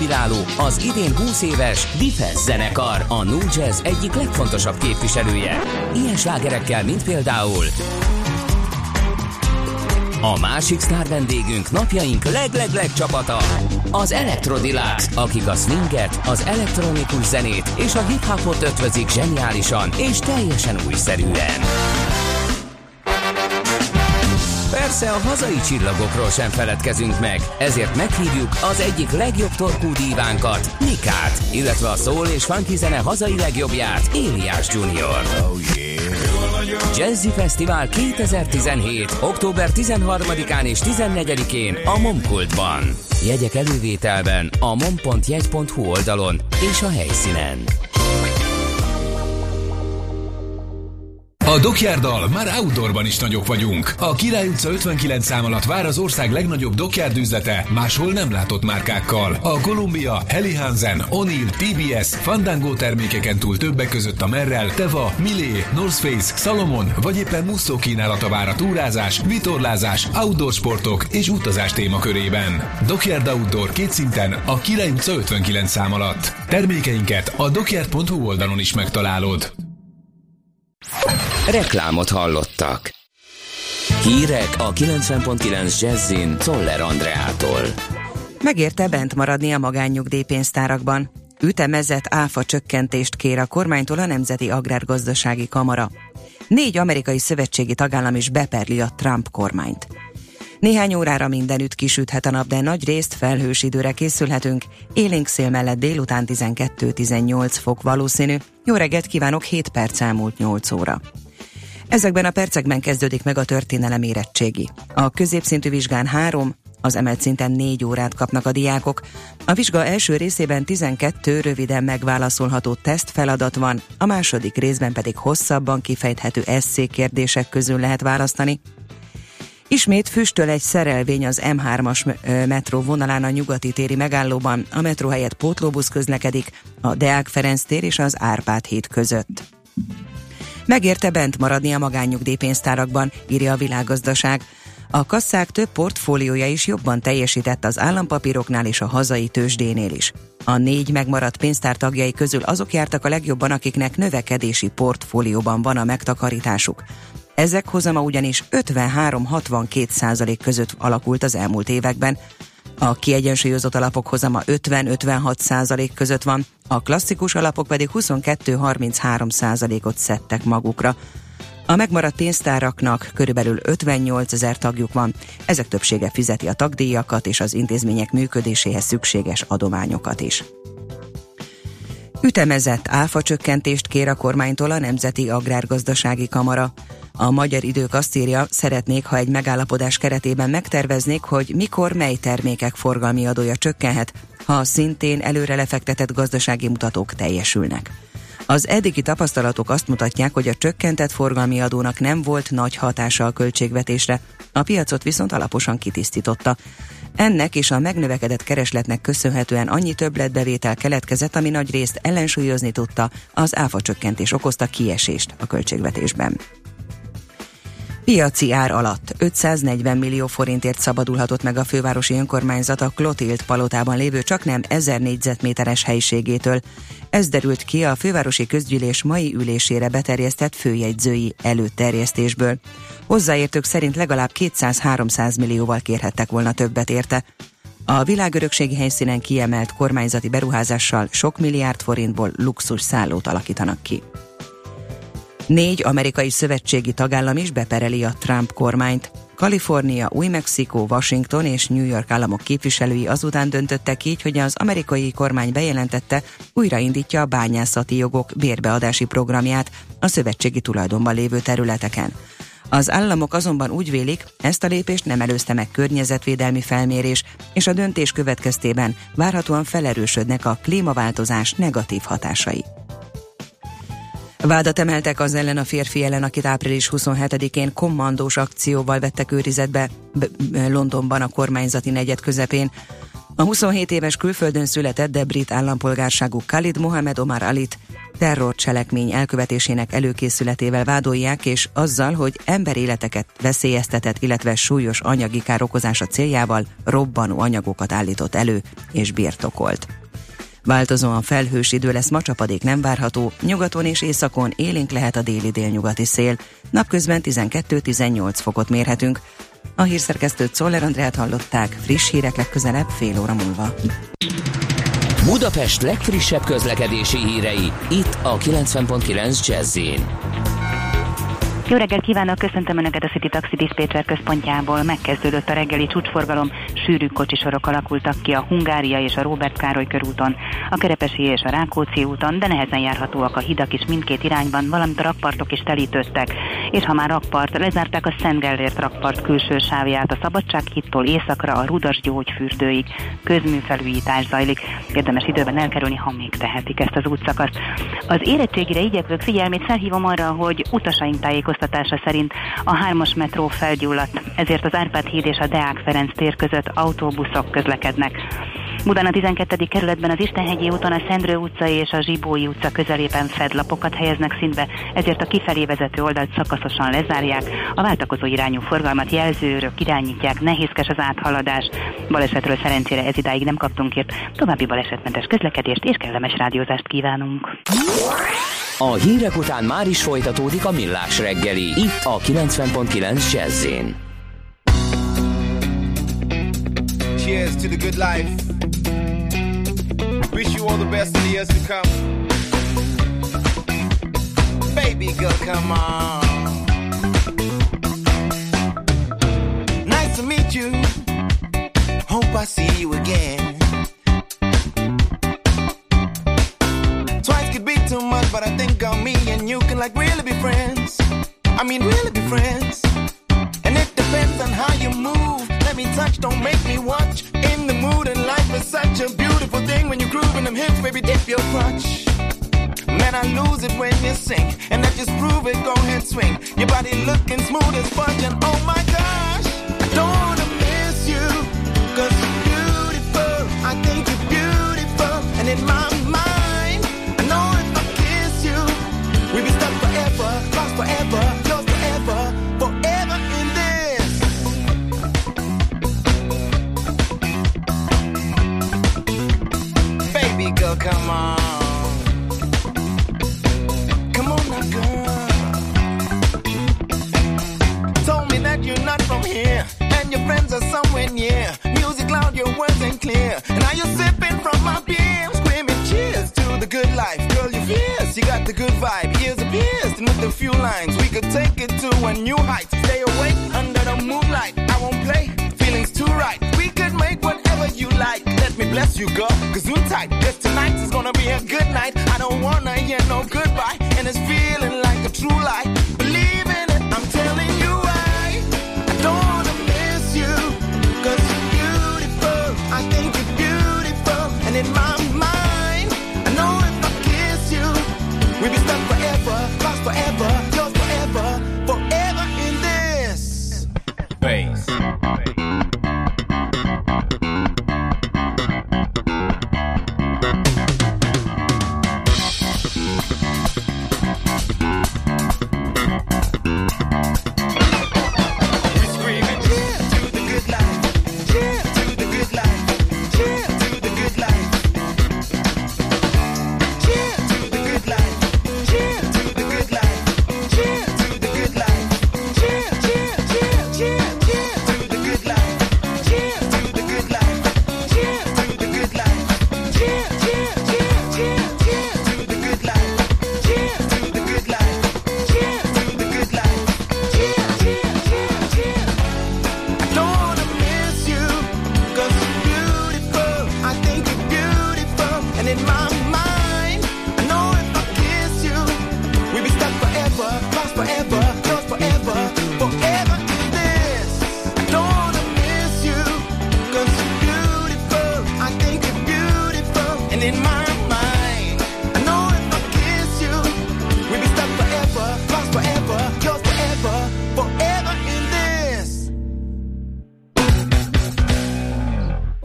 jubiláló, az idén 20 éves Dife zenekar, a Nu Jazz egyik legfontosabb képviselője. Ilyen slágerekkel, mint például a másik sztárvendégünk napjaink leg-leg-leg csapata, az Electrodilác, akik a swinget, az elektronikus zenét és a hip-hopot ötvözik zseniálisan és teljesen újszerűen. Persze a hazai csillagokról sem feledkezünk meg, ezért meghívjuk az egyik legjobb torkú dívánkat, Mikát, illetve a szól és funky zene hazai legjobbját, Éliás Junior. Oh, yeah. Jazzy Fesztivál 2017. október 13-án és 14-én a MOM Kultban. Jegyek elővételben a mom.jegy.hu oldalon és a helyszínen. A Dokjárddal már outdoorban is nagyok vagyunk. A Király utca 59 szám alatt vár az ország legnagyobb Dokjárd üzlete, máshol nem látott márkákkal. A Columbia, Helly Hansen, O'Neill, TBS, Fandango termékeken túl többek között a Merrell, Teva, Millé, North Face, Salomon vagy éppen muszó kínálata vár a túrázás, vitorlázás, outdoor sportok és utazás témakörében. Dokjárd Outdoor két szinten a Király utca 59 szám alatt. Termékeinket a dokjárd.hu oldalon is megtalálod. Reklámot hallottak. Hírek a 90.9 Jazzin Czoller Andreától. Megérte bent maradni a magánnyugdíjpénztárakban. Ütemezett áfa csökkentést kér a kormánytól a Nemzeti Agrárgazdasági Kamara. 4 amerikai szövetségi tagállam is beperli a Trump kormányt. Néhány órára mindenütt kisüthet a nap, de nagy részt felhős időre készülhetünk. Élénk szél mellett délután 12-18 fok valószínű. Jó reggelt kívánok, 7 perc elmúlt 8 óra. Ezekben a percekben kezdődik meg a történelem érettségi. A középszintű vizsgán 3, az emelt szinten 4 órát kapnak a diákok. A vizsga első részében 12 röviden megválaszolható tesztfeladat van, a második részben pedig hosszabban kifejthető esszékérdések közül lehet választani. Ismét füstöl egy szerelvény az M3-as metró vonalán a nyugati téri megállóban. A metró helyett pótlóbusz közlekedik a Deák Ferenc tér és az Árpád híd között. Megérte bent maradni a magánnyugdíjpénztárakban, írja a világgazdaság. A kasszák több portfóliója is jobban teljesített az állampapíroknál és a hazai tőzsdénél is. A 4 megmaradt pénztár tagjai közül azok jártak a legjobban, akiknek növekedési portfólióban van a megtakarításuk. Ezek hozama ugyanis 53-62% között alakult az elmúlt években. A kiegyensúlyozott alapok hozama 50-56% között van, a klasszikus alapok pedig 22-33%-ot szedtek magukra. A megmaradt pénztáraknak körülbelül 58 000 tagjuk van, ezek többsége fizeti a tagdíjakat és az intézmények működéséhez szükséges adományokat is. Ütemezett áfacsökkentést kér a kormánytól a Nemzeti Agrárgazdasági Kamara. A Magyar Idők azt írja, szeretnék, ha egy megállapodás keretében megterveznék, hogy mikor mely termékek forgalmi adója csökkenhet, ha a szintén előre lefektetett gazdasági mutatók teljesülnek. Az eddigi tapasztalatok azt mutatják, hogy a csökkentett forgalmi adónak nem volt nagy hatása a költségvetésre, a piacot viszont alaposan kitisztította. Ennek és a megnövekedett keresletnek köszönhetően annyi többletbevétel keletkezett, ami nagy részt ellensúlyozni tudta az áfacsökkentés okozta kiesést a költségvetésben. Piaci ár alatt 540 millió forintért szabadulhatott meg a fővárosi önkormányzat a Klotild palotában lévő csaknem 1000 négyzetméteres helyiségétől. Ez derült ki a fővárosi közgyűlés mai ülésére beterjesztett főjegyzői előterjesztésből. Hozzáértők szerint legalább 200-300 millióval kérhettek volna többet érte. A világörökségi helyszínen kiemelt kormányzati beruházással sok milliárd forintból luxus szállót alakítanak ki. 4 amerikai szövetségi tagállam is bepereli a Trump kormányt. Kalifornia, Új-Mexikó, Washington és New York államok képviselői azután döntöttek így, hogy az amerikai kormány bejelentette, újraindítja a bányászati jogok bérbeadási programját a szövetségi tulajdonban lévő területeken. Az államok azonban úgy vélik, ezt a lépést nem előzte meg környezetvédelmi felmérés, és a döntés következtében várhatóan felerősödnek a klímaváltozás negatív hatásai. Vádat emeltek az ellen a férfi ellen, akit április 27-én kommandós akcióval vettek őrizetbe Londonban a kormányzati negyed közepén. A 27 éves külföldön született, de brit állampolgárságú Khalid Mohamed Omar Alit terrorcselekmény elkövetésének előkészületével vádolják, és azzal, hogy emberéleteket veszélyeztetett, illetve súlyos anyagi kár okozása céljával robbanó anyagokat állított elő és birtokolt. Változóan felhős idő lesz, ma csapadék nem várható, nyugaton és északon élénk lehet a déli-délnyugati szél. Napközben 12-18 fokot mérhetünk. A hírszerkesztőt, Czoller Andreát hallották, friss hírek legközelebb fél óra múlva. Budapest legfrissebb közlekedési hírei, itt a 90.9 Jazzin. Jó reggelt kívánok, köszöntöm Önöket a City Taxi Diszpécser központjából. Megkezdődött a reggeli csúcsforgalom, sűrű kocsisorok alakultak ki a Hungária és a Róbert Károly körúton, a Kerepesi és a Rákóczi úton, de nehezen járhatóak a hidak is mindkét irányban, valamint a rakpartok is telítődtek. És ha már rakpart, lezárták a Szent Gellért rakpart külső sávját a Szabadság hídtól északra a Rudas-Gyógyfürdőig. Közműfelújítás zajlik, érdemes időben elkerülni, ha még tehetik ezt az útszakaszt. Az érettségire igyekvők figyelmét felhívom arra, hogy utasaink tájékoztatása szerint a 3-as metró felgyulladt, ezért az Árpád híd és a Deák Ferenc tér között autóbuszok közlekednek. Budán a 12. kerületben az Istenhegyi úton a Szendrő utca és a Zsibói utca közelében fedlapokat helyeznek szintbe, ezért a kifelé vezető oldalt szakaszosan lezárják, a váltakozó irányú forgalmat jelzőrök irányítják, nehézkes az áthaladás. Balesetről szerencsére ez idáig nem kaptunk hírt, további balesetmentes közlekedést és kellemes rádiózást kívánunk. A hírek után már is folytatódik a Millás reggeli, itt a 90.9 Jazzin. Cheers to the good life. Wish you all the best in the years to come. Baby girl, come on. Nice to meet you. Hope I see you again. Twice could be too much, but I think on me and you can like really be friends. I mean really be friends. And it depends on how you move. Let me touch, don't make me watch. In the mood and life is such a beautiful thing. When you groove in them hips, baby, dip your crutch. Man, I lose it when you sing. And I just prove it, go ahead, swing. Your body looking smooth as fudge. And oh my gosh, I don't wanna miss you. Cause you're beautiful, I think you're beautiful. And in my mind, I know if I kiss you, we'll be stuck forever, lost forever, yours forever, forever in this. Girl, come on. Come on now, girl. Told me that you're not from here, and your friends are somewhere near. Music loud, your words ain't clear. And now you're sipping from my beer, screaming cheers to the good life. Girl, you're fierce, you got the good vibe. Ears are pierced, and with a few lines we could take it to a new height. Stay awake under the moonlight. I won't play, feelings too right. We could make whatever you like. Let me bless you, girl, cause you tight. Cause tonight is gonna be a good night. I don't wanna hear no goodbye. And it's feeling like a true lie. Believe in it, I'm telling you I don't wanna miss you. Cause you're beautiful, I think you're beautiful. And in my mind, I know if I kiss you, we'll be stuck forever, lost forever, yours forever, forever in this space.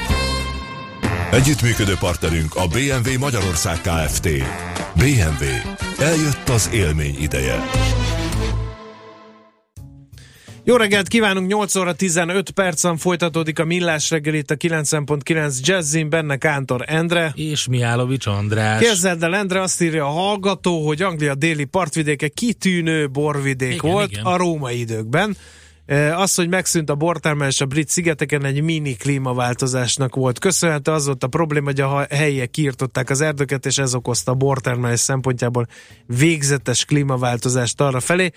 Együttműködő partnerünk a BMW Magyarország Kft. BMW. Eljött az élmény ideje. Jó reggelt kívánunk, 8 óra 15 percen folytatódik a Millás reggel itt a 90.9 Jazzin, benne Kántor Endre. És Mihálovics András. Képzeld el, Endre, azt írja a hallgató, hogy Anglia déli partvidéke kitűnő borvidék volt. A római időkben. Az, hogy megszűnt a bortermelés a brit szigeteken, egy mini klímaváltozásnak volt köszönhető. Az volt a probléma, hogy a helyiek kiirtották az erdőket, és ez okozta a bortermelés szempontjából végzetes klímaváltozást arra felé.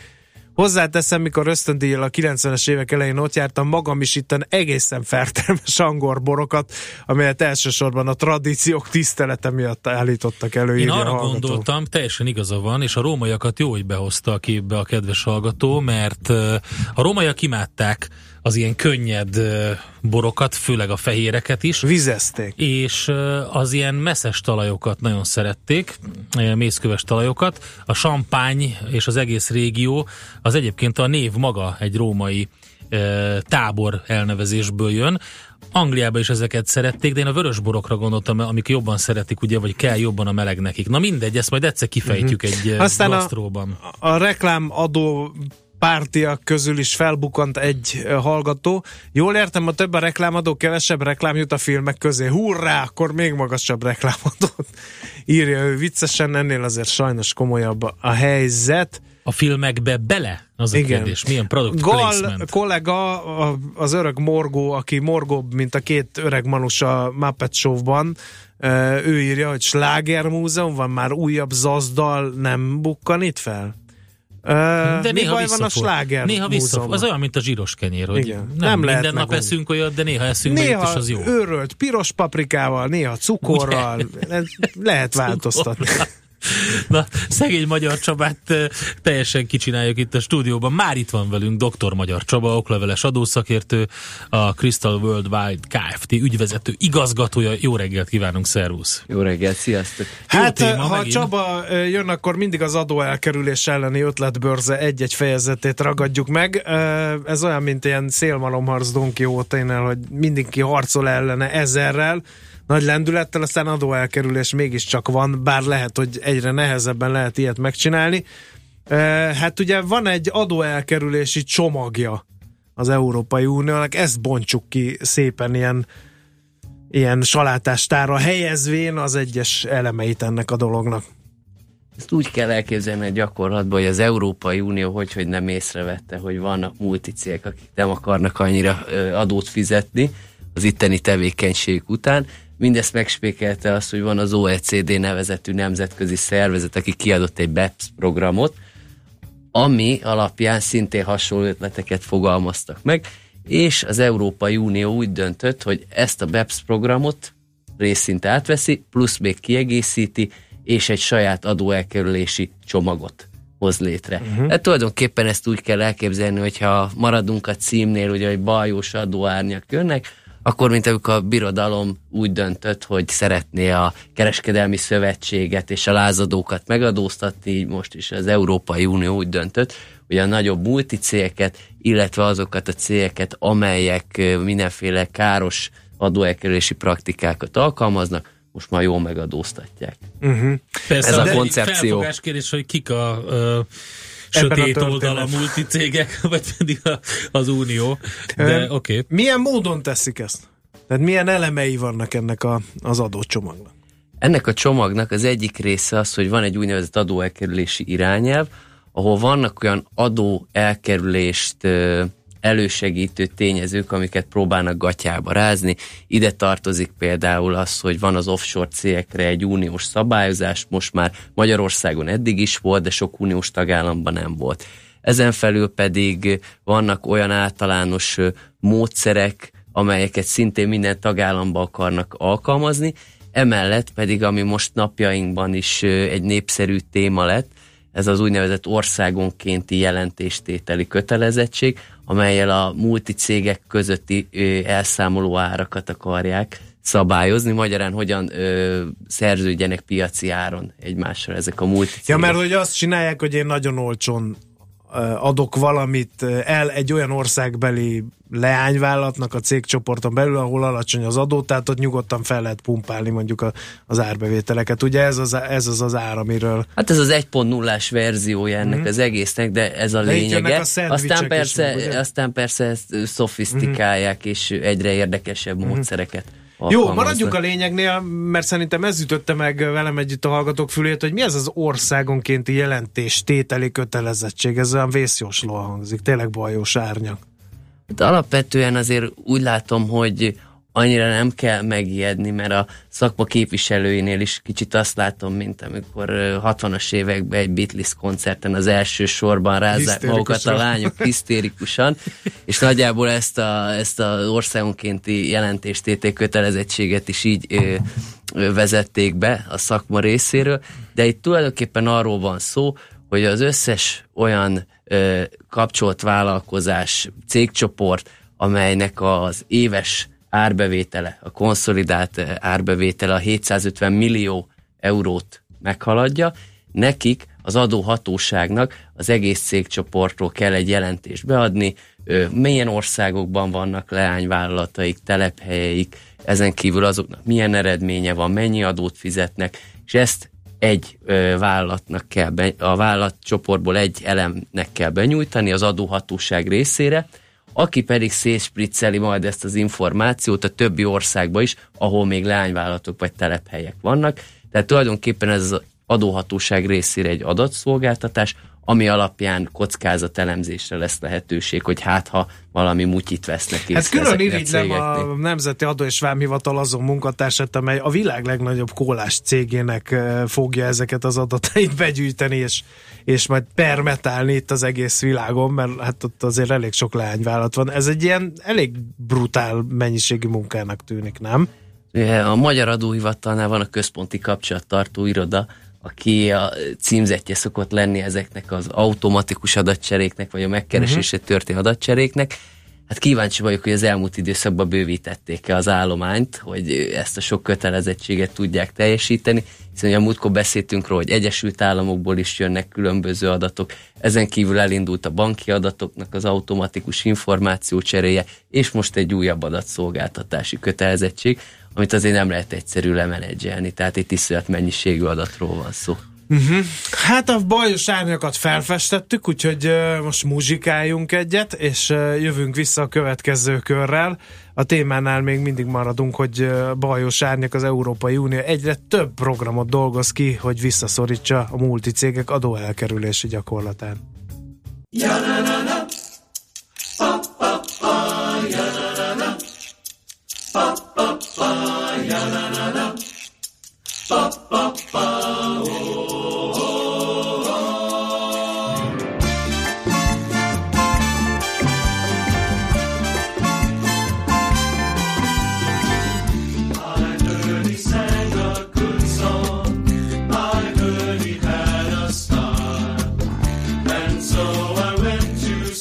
Hozzáteszem, mikor ösztöndíjjal a 90-es évek elején ott jártam, magam is itten egészen fertelmes angol borokat, amelyet elsősorban a tradíciók tisztelete miatt állítottak elő. Én arra gondoltam, teljesen igaza van, és a rómaiakat jó, hogy behozta a képbe a kedves hallgató, mert a rómaiak imádták az ilyen könnyed borokat, főleg a fehéreket is. Vizezték. És az ilyen messzes talajokat nagyon szerették, mészköves talajokat. A Champagne és az egész régió, az egyébként a név maga egy római tábor elnevezésből jön. Angliában is ezeket szerették, de én a vörösborokra gondoltam, amik jobban szeretik, ugye, vagy kell jobban a meleg nekik. Na mindegy, ezt majd egyszer kifejtjük egy gasztróban. A reklámadó pártiak közül is felbukant egy hallgató. Jól értem, a több a reklámadó, kevesebb reklám jut a filmek közé. Hurrá, akkor még magasabb reklámadót írja ő viccesen, ennél azért sajnos komolyabb a helyzet. A filmekbe bele? Az igen. A kérdés. Milyen product placement? Gal kollega, az öreg morgó, aki morgóbb, mint a két öreg manus a Muppet Show-ban, ő írja, hogy Sláger Múzeum van, már újabb zazdal nem bukkan itt fel? De mi baj van a Sláger Múzeumban? Az olyan, mint a zsíros kenyér, hogy nem lehet minden nap eszünk olyat, de néha eszünk olyat, és az jó. Néha őrölt piros paprikával, néha cukorral, lehet változtatni. Na, szegény Magyar Csabát teljesen kicsináljuk itt a stúdióban. Már itt van velünk Dr. Magyar Csaba, okleveles adószakértő, a Crystal Worldwide Kft. Ügyvezető igazgatója. Jó reggelt kívánunk, szervusz! Jó reggelt, sziasztok! Hát, ha Csaba jön, akkor mindig az adóelkerülés elleni ötletbörze egy-egy fejezetét ragadjuk meg. Ez olyan, mint ilyen szélmalomharc Don Quijote-nél, hogy mindenki harcol ellene ezerrel, nagy lendülettel, aztán adóelkerülés mégiscsak van, bár lehet, hogy egyre nehezebben lehet ilyet megcsinálni. Hát ugye van egy adóelkerülési csomagja az Európai Uniónak, ezt bontsuk ki szépen ilyen salátástára helyezvén az egyes elemeit ennek a dolognak. Ezt úgy kell elképzelni a gyakorlatban, hogy az Európai Unió hogy nem észrevette, hogy vannak multicégek, akik nem akarnak annyira adót fizetni az itteni tevékenység után. Mindezt megspékelte azt, hogy van az OECD nevezetű nemzetközi szervezet, aki kiadott egy BEPS programot, ami alapján szintén hasonló ötleteket fogalmaztak meg, és az Európai Unió úgy döntött, hogy ezt a BEPS programot részint átveszi, plusz még kiegészíti, és egy saját adóelkerülési csomagot hoz létre. Hát tulajdonképpen ezt úgy kell elképzelni, hogyha maradunk a címnél, ugye, hogy baljós adóárnyak jönnek, akkor, mint amikor a birodalom úgy döntött, hogy szeretné a kereskedelmi szövetséget és a lázadókat megadóztatni, így most is az Európai Unió úgy döntött, hogy a nagyobb multicégeket, illetve azokat a cégeket, amelyek mindenféle káros adóelkerülési praktikákat alkalmaznak, most már jól megadóztatják. Persze, ez a koncepció. Felfogás kérdés, hogy kik a sötét oldal, a multicégek, vagy pedig az Unió. De okay. Milyen módon teszik ezt? Tehát milyen elemei vannak ennek az adócsomagnak? Ennek a csomagnak az egyik része az, hogy van egy úgynevezett adóelkerülési irányelv, ahol vannak olyan adóelkerülést elősegítő tényezők, amiket próbálnak gatyába rázni. Ide tartozik például az, hogy van az offshore cégekre egy uniós szabályozás, most már Magyarországon eddig is volt, de sok uniós tagállamban nem volt. Ezen felül pedig vannak olyan általános módszerek, amelyeket szintén minden tagállamban akarnak alkalmazni. Emellett pedig, ami most napjainkban is egy népszerű téma lett, ez az úgynevezett országonkénti jelentéstételi kötelezettség, amellyel a multicégek közötti elszámoló árakat akarják szabályozni, magyarán hogyan szerződjenek piaci áron egymásra ezek a multicégek. Ja, mert hogy azt csinálják, hogy én nagyon olcsón adok valamit el egy olyan országbeli leányvállalatnak a cégcsoporton belül, ahol alacsony az adó, tehát ott nyugodtan fel lehet pumpálni mondjuk az árbevételeket. Ugye ez az ár, amiről... Hát ez az 1.0-ás verziója ennek az egésznek, de ez a lényege. Aztán persze ezt szofisztikálják, és egyre érdekesebb módszereket. Jó, maradjunk a lényegnél, mert szerintem ez ütötte meg velem együtt a hallgatók fülét, hogy mi ez az országonkénti jelentéstételi kötelezettség. Ez olyan vészjósló hangzik, tényleg bajós árnyak. Hát alapvetően azért úgy látom, hogy annyira nem kell megijedni, mert a szakma képviselőinél is kicsit azt látom, mint amikor 60-as években egy Beatles koncerten az első sorban rázzák magukat a lányok hisztérikusan, és nagyjából ezt a országonkénti jelentéstétel kötelezettséget is így vezették be a szakma részéről, de itt tulajdonképpen arról van szó, hogy az összes olyan kapcsolt vállalkozás, cégcsoport, amelynek az éves árbevétele, a konszolidált árbevétele a 750 millió eurót meghaladja, nekik az adóhatóságnak az egész cégcsoportról kell egy jelentést beadni, milyen országokban vannak leányvállalataik, telephelyeik, ezen kívül azoknak milyen eredménye van, mennyi adót fizetnek, és ezt egy vállalatnak kell, a vállalatcsoportból egy elemnek kell benyújtani az adóhatóság részére, aki pedig szétspricceli majd ezt az információt a többi országba is, ahol még leányvállalatok vagy telephelyek vannak. Tehát tulajdonképpen ez az adóhatóság részére egy adatszolgáltatás, ami alapján kockázatelemzésre lesz lehetőség, hogy hát ha valami mutyit vesznek észre. Hát külön irigylem a Nemzeti Adó és Vámhivatal azon munkatársát, amely a világ legnagyobb kólás cégének fogja ezeket az adatait begyűjteni, és majd permetálni itt az egész világon, mert hát ott azért elég sok leányvállalat van. Ez egy ilyen elég brutál mennyiségű munkának tűnik, nem? A Magyar Adóhivatalnál van a Központi Kapcsolattartó Iroda, aki a címzetje szokott lenni ezeknek az automatikus adatcseréknek, vagy a megkeresésre történő adatcseréknek. Hát kíváncsi vagyok, hogy az elmúlt időszakban bővítették-e az állományt, hogy ezt a sok kötelezettséget tudják teljesíteni, hiszen a múltkor beszéltünk róla, hogy Egyesült Államokból is jönnek különböző adatok, ezen kívül elindult a banki adatoknak az automatikus információcseréje, és most egy újabb adatszolgáltatási kötelezettség, amit azért nem lehet egyszerű lemenedzselni, tehát itt iszonyat mennyiségű adatról van szó. Hát a bajos árnyakat felfestettük, úgyhogy most muzsikáljunk egyet, és jövünk vissza a következő körrel. A témánál még mindig maradunk, hogy bajos árnyak, az Európai Unió egyre több programot dolgoz ki, hogy visszaszorítsa a multicégek adóelkerülési gyakorlatán. So I went to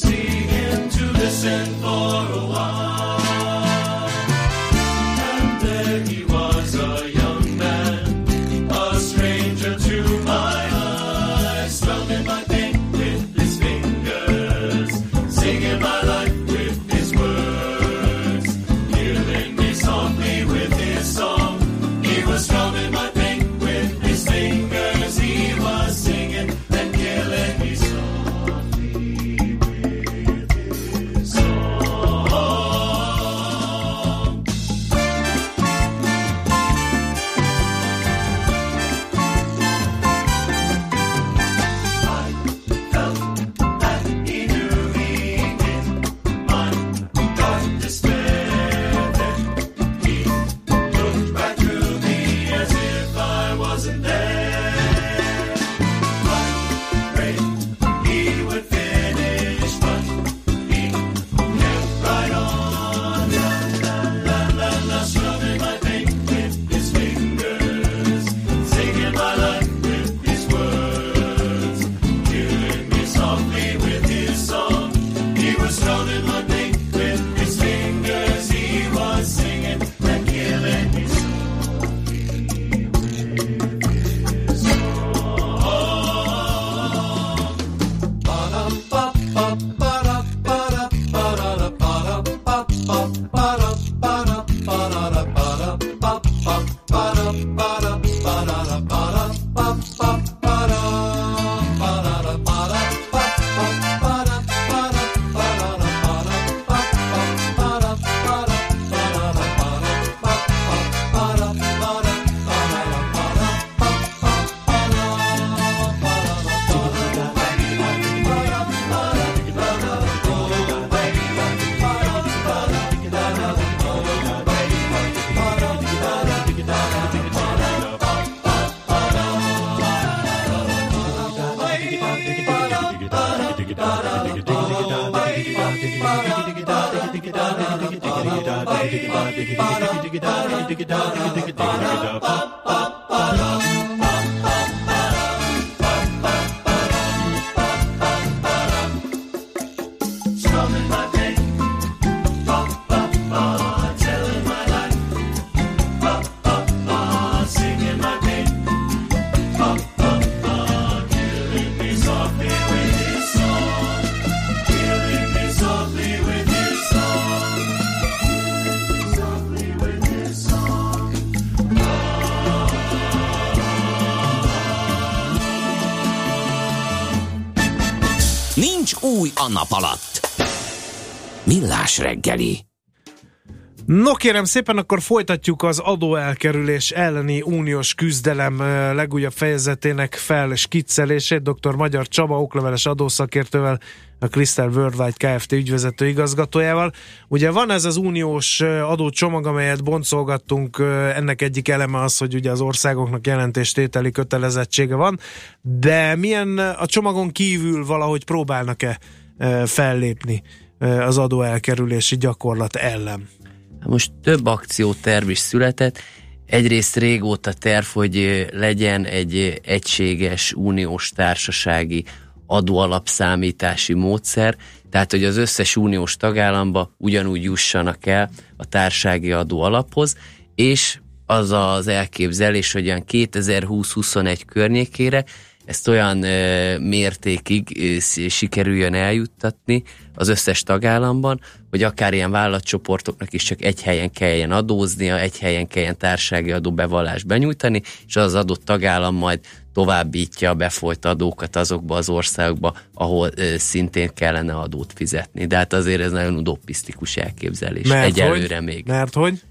Új a nap alatt. Millás reggeli. No kérem szépen, akkor folytatjuk az adóelkerülés elleni uniós küzdelem legújabb fejezetének felskiccelését dr. Magyar Csaba okleveles adószakértővel, a Crystal Worldwide Kft. Ügyvezető igazgatójával. Ugye van ez az uniós adócsomag, amelyet boncolgattunk, ennek egyik eleme az, hogy ugye az országoknak jelentéstételi kötelezettsége van, de milyen a csomagon kívül valahogy próbálnak-e fellépni az adóelkerülési gyakorlat ellen? Most több akcióterv is született. Egyrészt régóta terv, hogy legyen egy egységes uniós társasági adóalapszámítási módszer, tehát hogy az összes uniós tagállamba ugyanúgy jussanak el a társasági adóalaphoz, és az az elképzelés, hogy olyan 2020-21 környékére ezt olyan mértékig sikerüljön eljuttatni az összes tagállamban, hogy akár ilyen vállalatcsoportoknak is csak egy helyen kelljen adóznia, egy helyen kelljen társasági adóbevallást benyújtani, és az adott tagállam majd továbbítja a befolyt adókat azokba az országokba, ahol szintén kellene adót fizetni. De hát azért ez nagyon utopisztikus elképzelés. Egyelőre még. Mert hogy?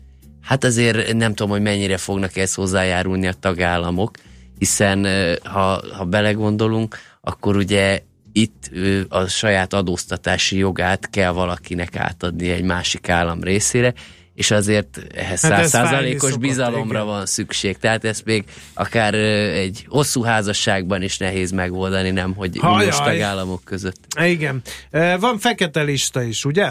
Hát azért nem tudom, hogy mennyire fognak ezt hozzájárulni a tagállamok, hiszen ha belegondolunk, akkor ugye itt a saját adóztatási jogát kell valakinek átadni egy másik állam részére, és azért ehhez 100%-os bizalomra van szükség. Tehát ezt még akár egy hosszú házasságban is nehéz megoldani, nem, hogy uniós tagállamok között. Igen. Van fekete lista is, ugye?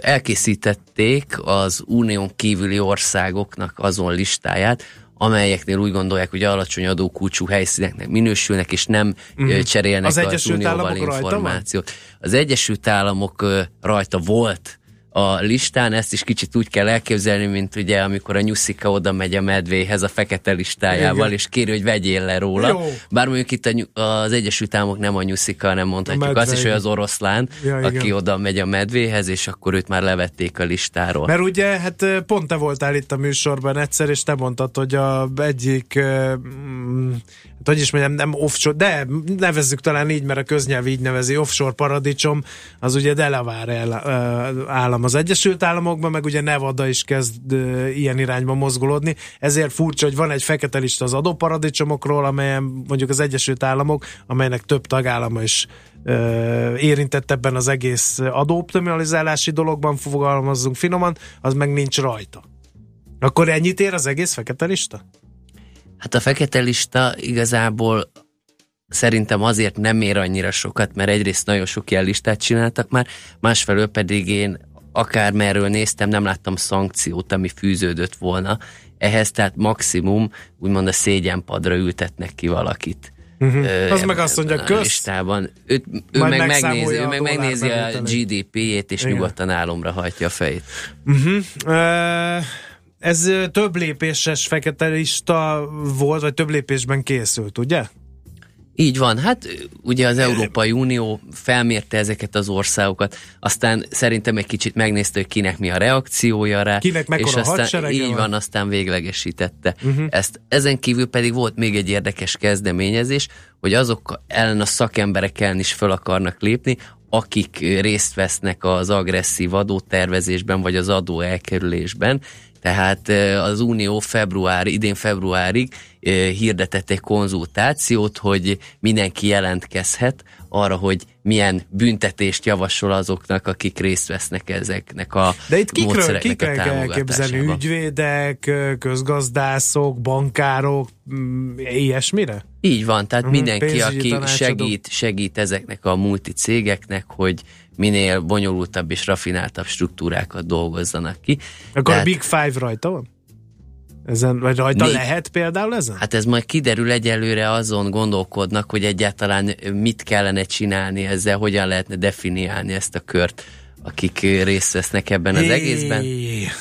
Elkészítették az unión kívüli országoknak azon listáját, amelyeknél úgy gondolják, hogy alacsony adókulcsú helyszíneknek minősülnek, és nem cserélnek az unióval információt. Az Egyesült Államok rajta volt a listán, ezt is kicsit úgy kell elképzelni, mint ugye, amikor a nyuszika oda megy a medvéhez a fekete listájával, és kéri, hogy vegyél le róla. Jó. Bár mondjuk itt az Egyesült Államok nem a nyuszika, hanem mondhatjuk azt is, hogy az oroszlán, aki oda megy a medvéhez, és akkor őt már levették a listáról. Mert ugye, hát pont te voltál itt a műsorban egyszer, és te mondtad, hogy nem offshore, de nevezzük talán így, mert a köznyelv így nevezi, offshore paradicsom, az ugye Delaware állam az Egyesült Államokban, meg ugye Nevada is kezd ilyen irányba mozgolódni, ezért furcsa, hogy van egy fekete lista az adóparadicsomokról, amelyen mondjuk az Egyesült Államok, amelynek több tagállama is érintett ebben az egész adóoptimalizálási dologban, fogalmazzunk finoman, az meg nincs rajta. Akkor ennyit ér az egész fekete lista? Hát a fekete lista igazából szerintem azért nem ér annyira sokat, mert egyrészt nagyon sok ilyen listát csináltak már, másfelől pedig én akármerről néztem, nem láttam szankciót, ami fűződött volna ehhez, tehát maximum úgymond a szégyenpadra ültetnek ki valakit. Az meg azt mondja, ő megnézi a GDP-jét, és nyugodtan álomra hajtja a fejét. Ez több lépéses fekete lista volt, vagy több lépésben készült, ugye? Így van, hát ugye az Európai Unió felmérte ezeket az országokat, aztán szerintem egy kicsit megnézte, hogy kinek mi a reakciója rá, kinek mekkora a hadserege van. Így van, aztán véglegesítette ezt. Ezen kívül pedig volt még egy érdekes kezdeményezés, hogy azok ellen a szakemberek ellen is föl akarnak lépni, akik részt vesznek az agresszív adótervezésben, vagy az adóelkerülésben. Tehát az Unió idén februárig hirdetett egy konzultációt, hogy mindenki jelentkezhet arra, hogy milyen büntetést javasol azoknak, akik részt vesznek ezeknek a módszereknek a támogatásába. De itt kikre kell elképzelni? Ügyvédek, közgazdászok, bankárok, ilyesmire? Így van, tehát mindenki, aki segít ezeknek a multicégeknek, hogy minél bonyolultabb és rafináltabb struktúrákat dolgozzanak ki. Akkor tehát a Big Five rajta van? Ezen, vagy rajta lehet például ezen? Hát ez majd kiderül, egyelőre azon gondolkodnak, hogy egyáltalán mit kellene csinálni ezzel, hogyan lehetne definiálni ezt a kört, akik részt vesznek ebben az egészben.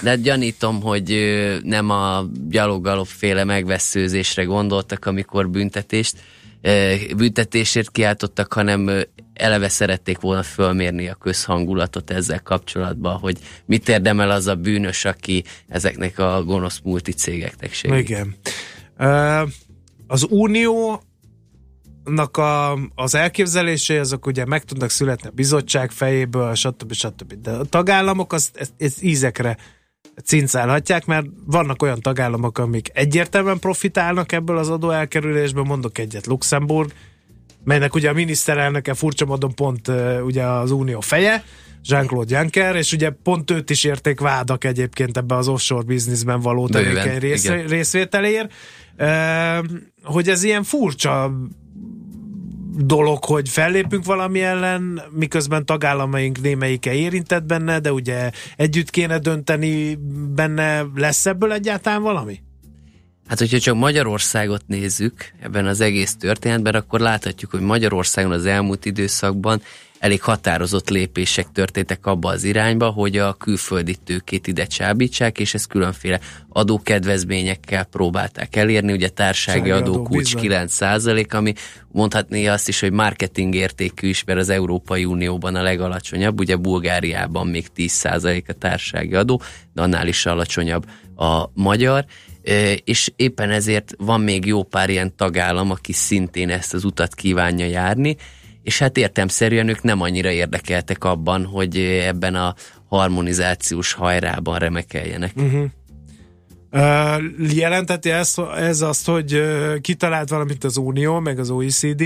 De gyanítom, hogy nem a gyaloggalopféle megvesszőzésre gondoltak, amikor büntetésért kiáltottak, hanem eleve szerették volna fölmérni a közhangulatot ezzel kapcsolatban, hogy mit érdemel az a bűnös, aki ezeknek a gonosz multicégeknek segít. Igen. Az uniónak az elképzelései, azok ugye meg tudnak születni a bizottság fejéből, stb. De a tagállamok ezt ízekre cincálhatják, mert vannak olyan tagállamok, amik egyértelműen profitálnak ebből az adóelkerülésből, mondok egyet, Luxemburg, melynek ugye a miniszterelnöke furcsa módon pont ugye az unió feje, Jean-Claude Juncker, és ugye pont őt is érték vádak egyébként ebbe az offshore bizniszben való tevékeny részvételéért, hogy ez ilyen furcsa dolog, hogy fellépünk valami ellen, miközben tagállamaink némelyike érintett benne, de ugye együtt kéne dönteni benne, lesz ebből egyáltalán valami? Hát, hogyha csak Magyarországot nézzük ebben az egész történetben, akkor láthatjuk, hogy Magyarországon az elmúlt időszakban elég határozott lépések történtek abba az irányba, hogy a külföldi tőkét ide csábítsák, és ezt különféle adókedvezményekkel próbálták elérni. Ugye társasági adókulcs 9%, ami mondhatni azt is, hogy marketing értékű is, mert az Európai Unióban a legalacsonyabb, ugye Bulgáriában még 10% a társasági adó, de annál is alacsonyabb a magyar, és éppen ezért van még jó pár ilyen tagállam, aki szintén ezt az utat kívánja járni, és hát értelemszerűen ők nem annyira érdekeltek abban, hogy ebben a harmonizációs hajrában remekeljenek. Uh-huh. Jelenteti ez azt, hogy kitalált valamit az Unió, meg az OECD,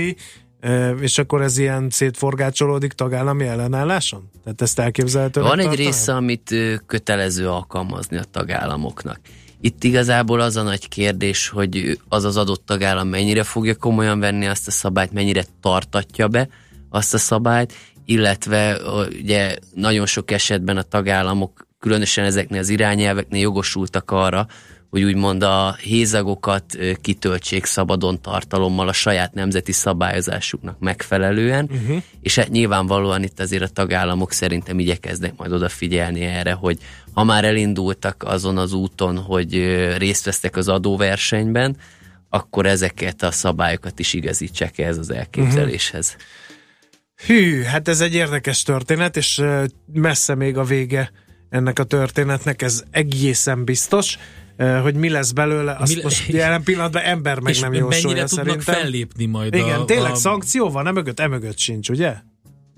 és akkor ez ilyen szétforgácsolódik tagállami ellenálláson? Tehát ezt elképzelhetően? Van egy része, amit kötelező alkalmazni a tagállamoknak. Itt igazából az a nagy kérdés, hogy az az adott tagállam mennyire fogja komolyan venni azt a szabályt, mennyire tartatja be azt a szabályt, illetve ugye nagyon sok esetben a tagállamok, különösen ezeknél az irányelveknél jogosultak arra, hogy úgymond a hézagokat kitöltsék szabadon tartalommal a saját nemzeti szabályozásuknak megfelelően, uh-huh. És hát nyilvánvalóan itt azért a tagállamok szerintem igyekeznek majd odafigyelni erre, hogy ha már elindultak azon az úton, hogy részt vesztek az adóversenyben, akkor ezeket a szabályokat is igazítsák ehhez az elképzeléshez. Uh-huh. Hű, hát ez egy érdekes történet, és messze még a vége ennek a történetnek, ez egészen biztos. Hogy mi lesz belőle, azt most jelen pillanatban ember meg nem jósolja szerintem. És mennyire tudnak fellépni majd? Igen, tényleg szankció van, emögött sincs, ugye?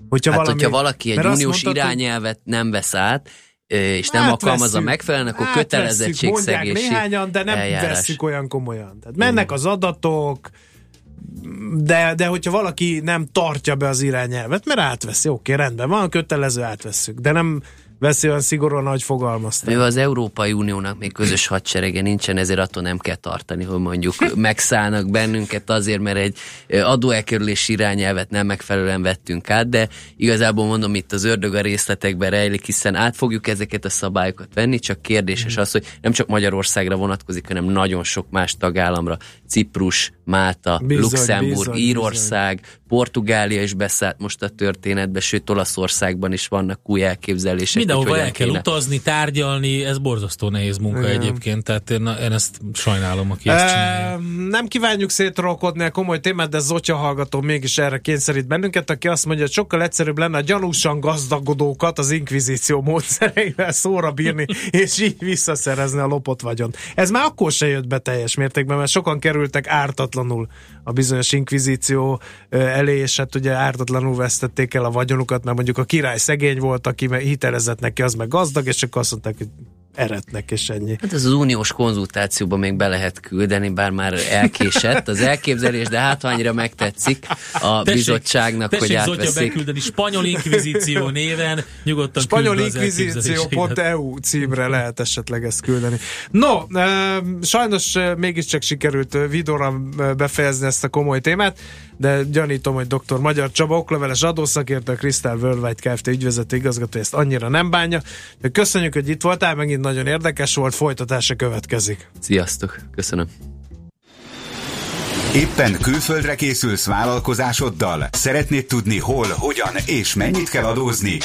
Hogyha valaki egy uniós irányelvet nem vesz át, és nem alkalmazza megfelelően, akkor kötelezettségszegési eljárás. Néhányan, de nem veszik olyan komolyan. Tehát mennek az adatok, de hogyha valaki nem tartja be az irányelvet, mert átveszi, oké, rendben van, kötelező, átvesszük, de nem veszi olyan szigorúan, ahogy fogalmaztam. Az Európai Uniónak még közös hadserege nincsen, ezért attól nem kell tartani, hogy mondjuk megszállnak bennünket azért, mert egy adóelkerülési irányelvet nem megfelelően vettünk át, de igazából mondom, itt az ördög a részletekben rejlik, hiszen át fogjuk ezeket a szabályokat venni, csak kérdéses az, hogy nem csak Magyarországra vonatkozik, hanem nagyon sok más tagállamra. Ciprus, Málta, Luxemburg, Írország, Portugália is beszállt most a történetbe, sőt Olaszországban is vannak új elképzelések. Mindenhova el kell utazni, tárgyalni, ez borzasztó nehéz munka egyébként, tehát én ezt sajnálom, aki ezt csinálja. Nem kívánjuk szétrokodni a komoly témát, de Zotya hallgató mégis erre kényszerít bennünket, aki azt mondja, hogy sokkal egyszerűbb lenne a gyanúsan gazdagodókat az inkvizíció módszereivel szóra bírni, és így visszaszerezni a lopott vagyont. Ez már akkor se jött be teljes mértékben, mert sokan kerültek ártatlanul a bizonyos inkvizíció elé, és hát ugye ártatlanul vesztették el a vagyonukat, mert mondjuk a király szegény volt, aki hitelezett neki, az meg gazdag, és csak azt mondták, hogy eretnek, és ennyi. Hát ez az uniós konzultációban még be lehet küldeni, bár már elkésett az elképzelés, de hát annyira megtetszik a bizottságnak, hogy átveszik. Zotya beküldeni Spanyol Inkvizíció néven, nyugodtan Spanyol Inkvizíció.eu címre lehet esetleg ezt küldeni. No, sajnos mégiscsak sikerült videóra befejezni ezt a komoly témát, de gyanítom, hogy Dr. Magyar Csaba okleveles adószakértő, a Crystal Worldwide Kft. Ügyvezető igazgató ezt annyira nem bánja. Köszönjük, hogy itt voltál, megint nagyon érdekes volt, folytatása következik. Sziasztok, köszönöm. Éppen külföldre készülsz vállalkozásoddal? Szeretnéd tudni hol, hogyan és mennyit kell adózni?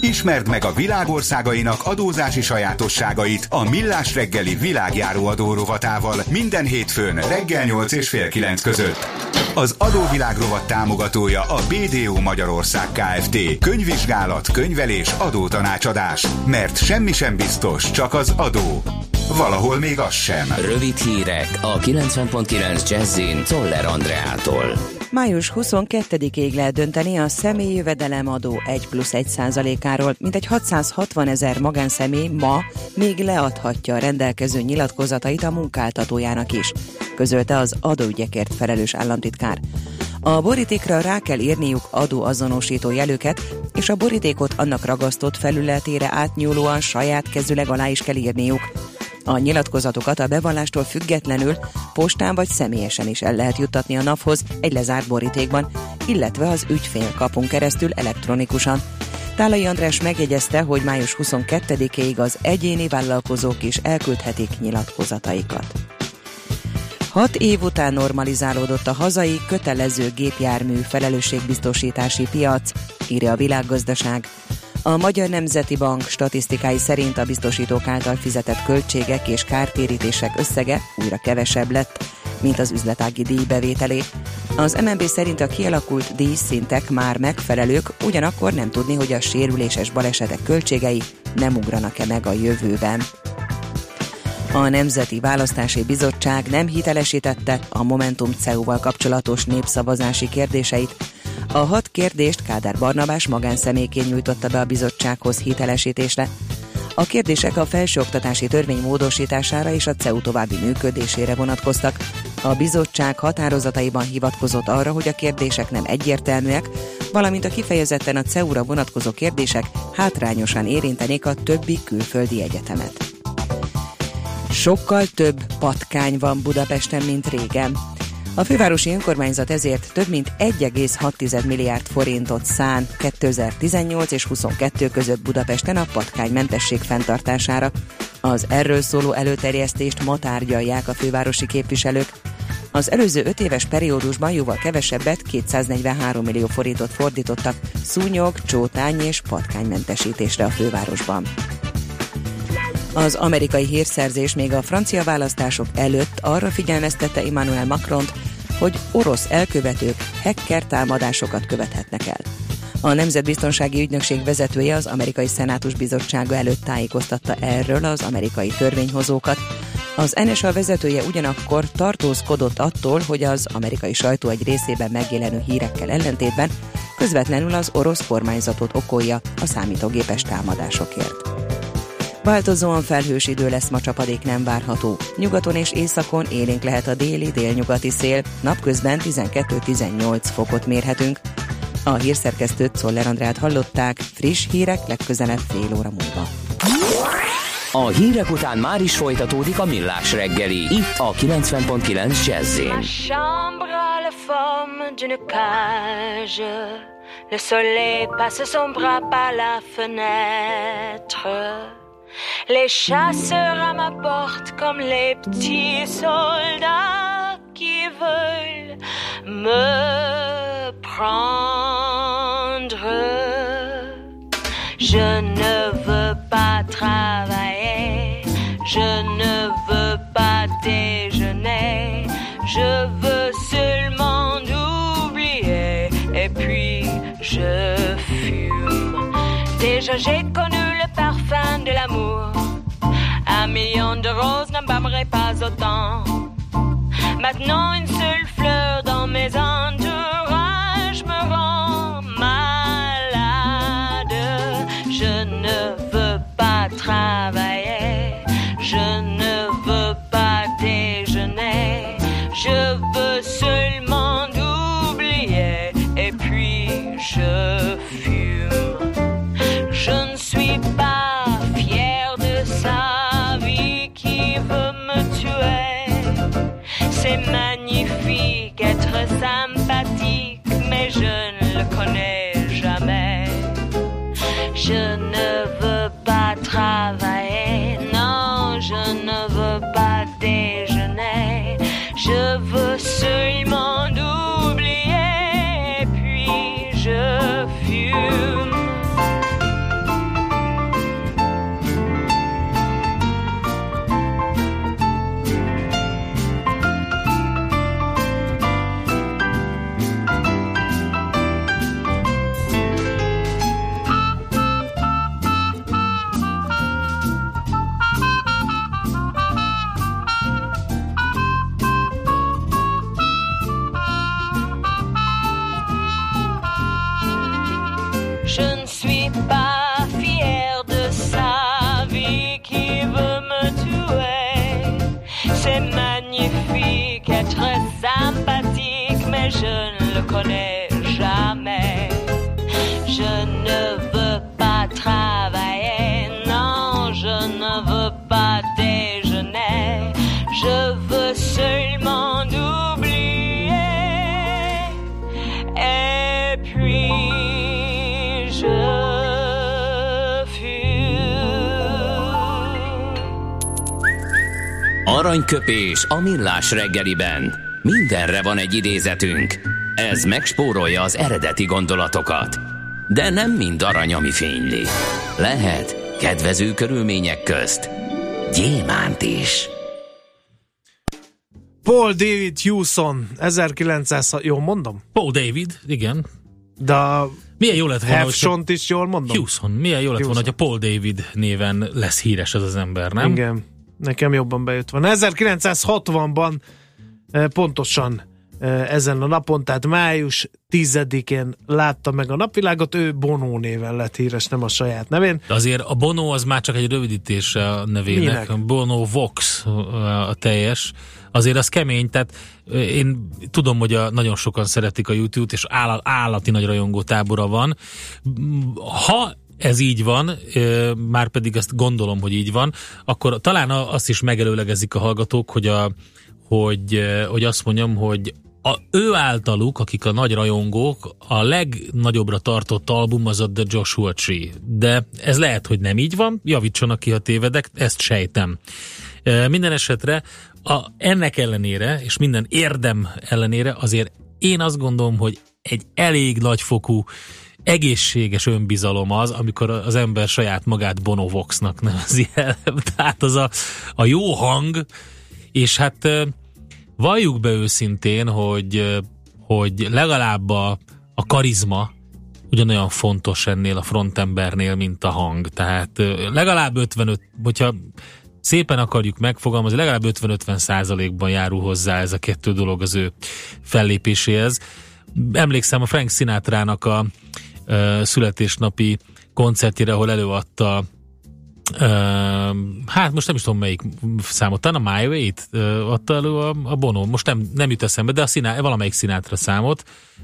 Ismerd meg a világországainak adózási sajátosságait a Millás reggeli világjáró adórovatával minden hétfőn reggel 8 és fél 9 között. Az adóvilágrovat támogatója a BDO Magyarország Kft. Könyvvizsgálat, könyvelés, adótanácsadás. Mert semmi sem biztos, csak az adó. Valahol még az sem. Rövid hírek a 90.9 Jazzin Czoller Andreától. Május 22-ig lehet dönteni a személyi jövedelemadó 1+1%-áról, mintegy 660 000 magánszemély ma még leadhatja a rendelkező nyilatkozatait a munkáltatójának is, közölte az adóügyekért felelős államtitkár. A borítékra rá kell írniuk adóazonosító jelöket, és a borítékot annak ragasztott felületére átnyúlóan saját kezüleg alá is kell írniuk. A nyilatkozatokat a bevallástól függetlenül postán vagy személyesen is el lehet juttatni a NAV-hoz egy lezárt borítékban, illetve az ügyfélkapun keresztül elektronikusan. Tálai András megjegyezte, hogy május 22-ig az egyéni vállalkozók is elküldhetik nyilatkozataikat. 6 év után normalizálódott a hazai kötelező gépjármű felelősségbiztosítási piac, írja a Világgazdaság. A Magyar Nemzeti Bank statisztikái szerint a biztosítók által fizetett költségek és kártérítések összege újra kevesebb lett, mint az üzletági díjbevételé. Az MNB szerint a kialakult díjszintek már megfelelők, ugyanakkor nem tudni, hogy a sérüléses balesetek költségei nem ugranak-e meg a jövőben. A Nemzeti Választási Bizottság nem hitelesítette a Momentum CEU-val kapcsolatos népszavazási kérdéseit. A 6 kérdést Kádár Barnabás magánszemélyként nyújtotta be a bizottsághoz hitelesítésre. A kérdések a felsőoktatási törvény módosítására és a CEU további működésére vonatkoztak. A bizottság határozataiban hivatkozott arra, hogy a kérdések nem egyértelműek, valamint a kifejezetten a CEU-ra vonatkozó kérdések hátrányosan érintenék a többi külföldi egyetemet. Sokkal több patkány van Budapesten, mint régen. A fővárosi önkormányzat ezért több mint 1,6 milliárd forintot szán 2018 és 2022 között Budapesten a patkánymentesség fenntartására. Az erről szóló előterjesztést ma tárgyalják a fővárosi képviselők. Az előző 5 éves periódusban jóval kevesebbet, 243 millió forintot fordítottak szúnyog, csótány és patkánymentesítésre a fővárosban. Az amerikai hírszerzés még a francia választások előtt arra figyelmeztette Emmanuel Macront, hogy orosz elkövetők hacker támadásokat követhetnek el. A Nemzetbiztonsági Ügynökség vezetője az amerikai szenátus bizottsága előtt tájékoztatta erről az amerikai törvényhozókat. Az NSA vezetője ugyanakkor tartózkodott attól, hogy az amerikai sajtó egy részében megjelenő hírekkel ellentétben közvetlenül az orosz kormányzatot okolja a számítógépes támadásokért. Változóan felhős idő lesz, ma csapadék nem várható. Nyugaton és északon élénk lehet a déli-délnyugati szél, napközben 12-18 fokot mérhetünk. A hírszerkesztőt, Czoller Andrát hallották, friss hírek legközelebb fél óra múlva. A hírek után már is folytatódik a Millás reggeli, itt a 90.9 Jazzin. Le soleil passe son bras par la fenêtre. Les chasseurs à ma porte comme les petits soldats qui veulent me prendre. Je ne veux pas travailler, je ne veux pas déjeuner, je veux seulement oublier et puis je fume. Déjà j'ai connu le parfum de l'amour. Un million de roses ne m'aimerait pas autant. Maintenant une seule fleur dans mes entourages me rend malade. Je ne veux pas travailler, je ne suis pas fière de sa vie qui veut me tuer. C'est magnifique, être sympathique, mais je ne le connais jamais. Je ne veux pas travailler, non, je ne veux pas déjeuner. Je veux seulement oublier. Et puis je full. Aranyköpés a Millás reggeliben. Mindenre van egy idézetünk. Ez megspórolja az eredeti gondolatokat. De nem mind arany, ami fényli. Lehet kedvező körülmények közt gyémánt is. Paul David Hewson, 1900... Jól mondom? Paul David, igen. De milyen jó lett volna, Hewson-t is jól mondom? Hewson. Milyen jó lett volna, hogy a Paul David néven lesz híres ez az ember, nem? Igen. Nekem jobban bejött van. 1960-ban pontosan ezen a napon, tehát május 10-én látta meg a napvilágot, ő Bono néven lett híres, nem a saját nevén. De azért a Bono az már csak egy rövidítés a nevének. Minek? Bono Vox a teljes. Azért az kemény, tehát én tudom, hogy nagyon sokan szeretik a YouTube-t, és állati nagy rajongó tábora van. Ha ez így van, már pedig ezt gondolom, hogy így van, akkor talán azt is megelőlegezik a hallgatók, hogy azt mondjam, hogy ő általuk, akik a nagy rajongók, a legnagyobbra tartott album az a The Joshua Tree. De ez lehet, hogy nem így van, javítsanak ki, ha tévedek, ezt sejtem. Minden esetre ennek ellenére, és minden érdem ellenére azért én azt gondolom, hogy egy elég nagyfokú egészséges önbizalom az, amikor az ember saját magát Bono Voxnak nevezi el. Tehát az a jó hang, és hát valljuk be őszintén, hogy legalább a karizma ugyanolyan fontos ennél a frontembernél, mint a hang. Tehát legalább 55, hogyha szépen akarjuk megfogalmazni, legalább 50-50%-ban járul hozzá ez a kettő dolog az ő fellépéséhez. Emlékszem a Frank Sinatra-nak a születésnapi koncertjére, ahol előadta hát most nem is tudom melyik számot, talán a My Way-t adta elő a Bono, most nem jut eszembe, de valamelyik Sinatra számot.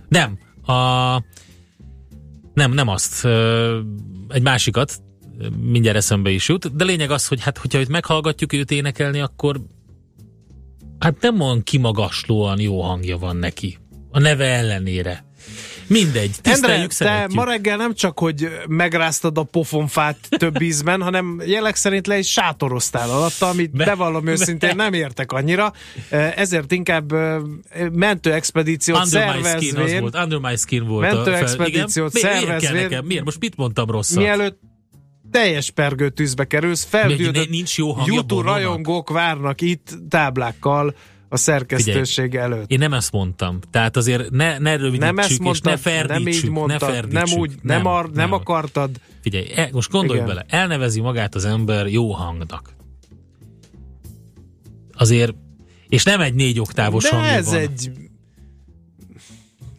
Nem azt, egy másikat, mindjárt eszembe is jut, de lényeg az, hogy hát, hogyha őt meghallgatjuk őt énekelni, akkor hát nem olyan kimagaslóan jó hangja van neki. A neve ellenére. Mindegy, tiszteljük, szeretjük. Te ma reggel nem csak, hogy megráztad a pofonfát több ízben, hanem jelek szerint le is sátoroztál alatta, amit bevallom őszintén nem értek annyira, ezért inkább mentőexpedíciót szervezvén. Under My Skin volt. Mentőexpedíciót szervezvén. Miért? Most mit mondtam rosszat? Mielőtt teljes pergőtűzbe kerülsz, feldüldött YouTube rajongók várnak itt táblákkal a szerkesztőség előtt. Én nem ezt mondtam. Tehát azért ne rövidítsük, és ne ferdítsük. Nem akartad. Figyelj, most gondolj bele. Elnevezi magát az ember jó hangnak. Azért, és nem egy 4 oktávos hangja van. De ez egy...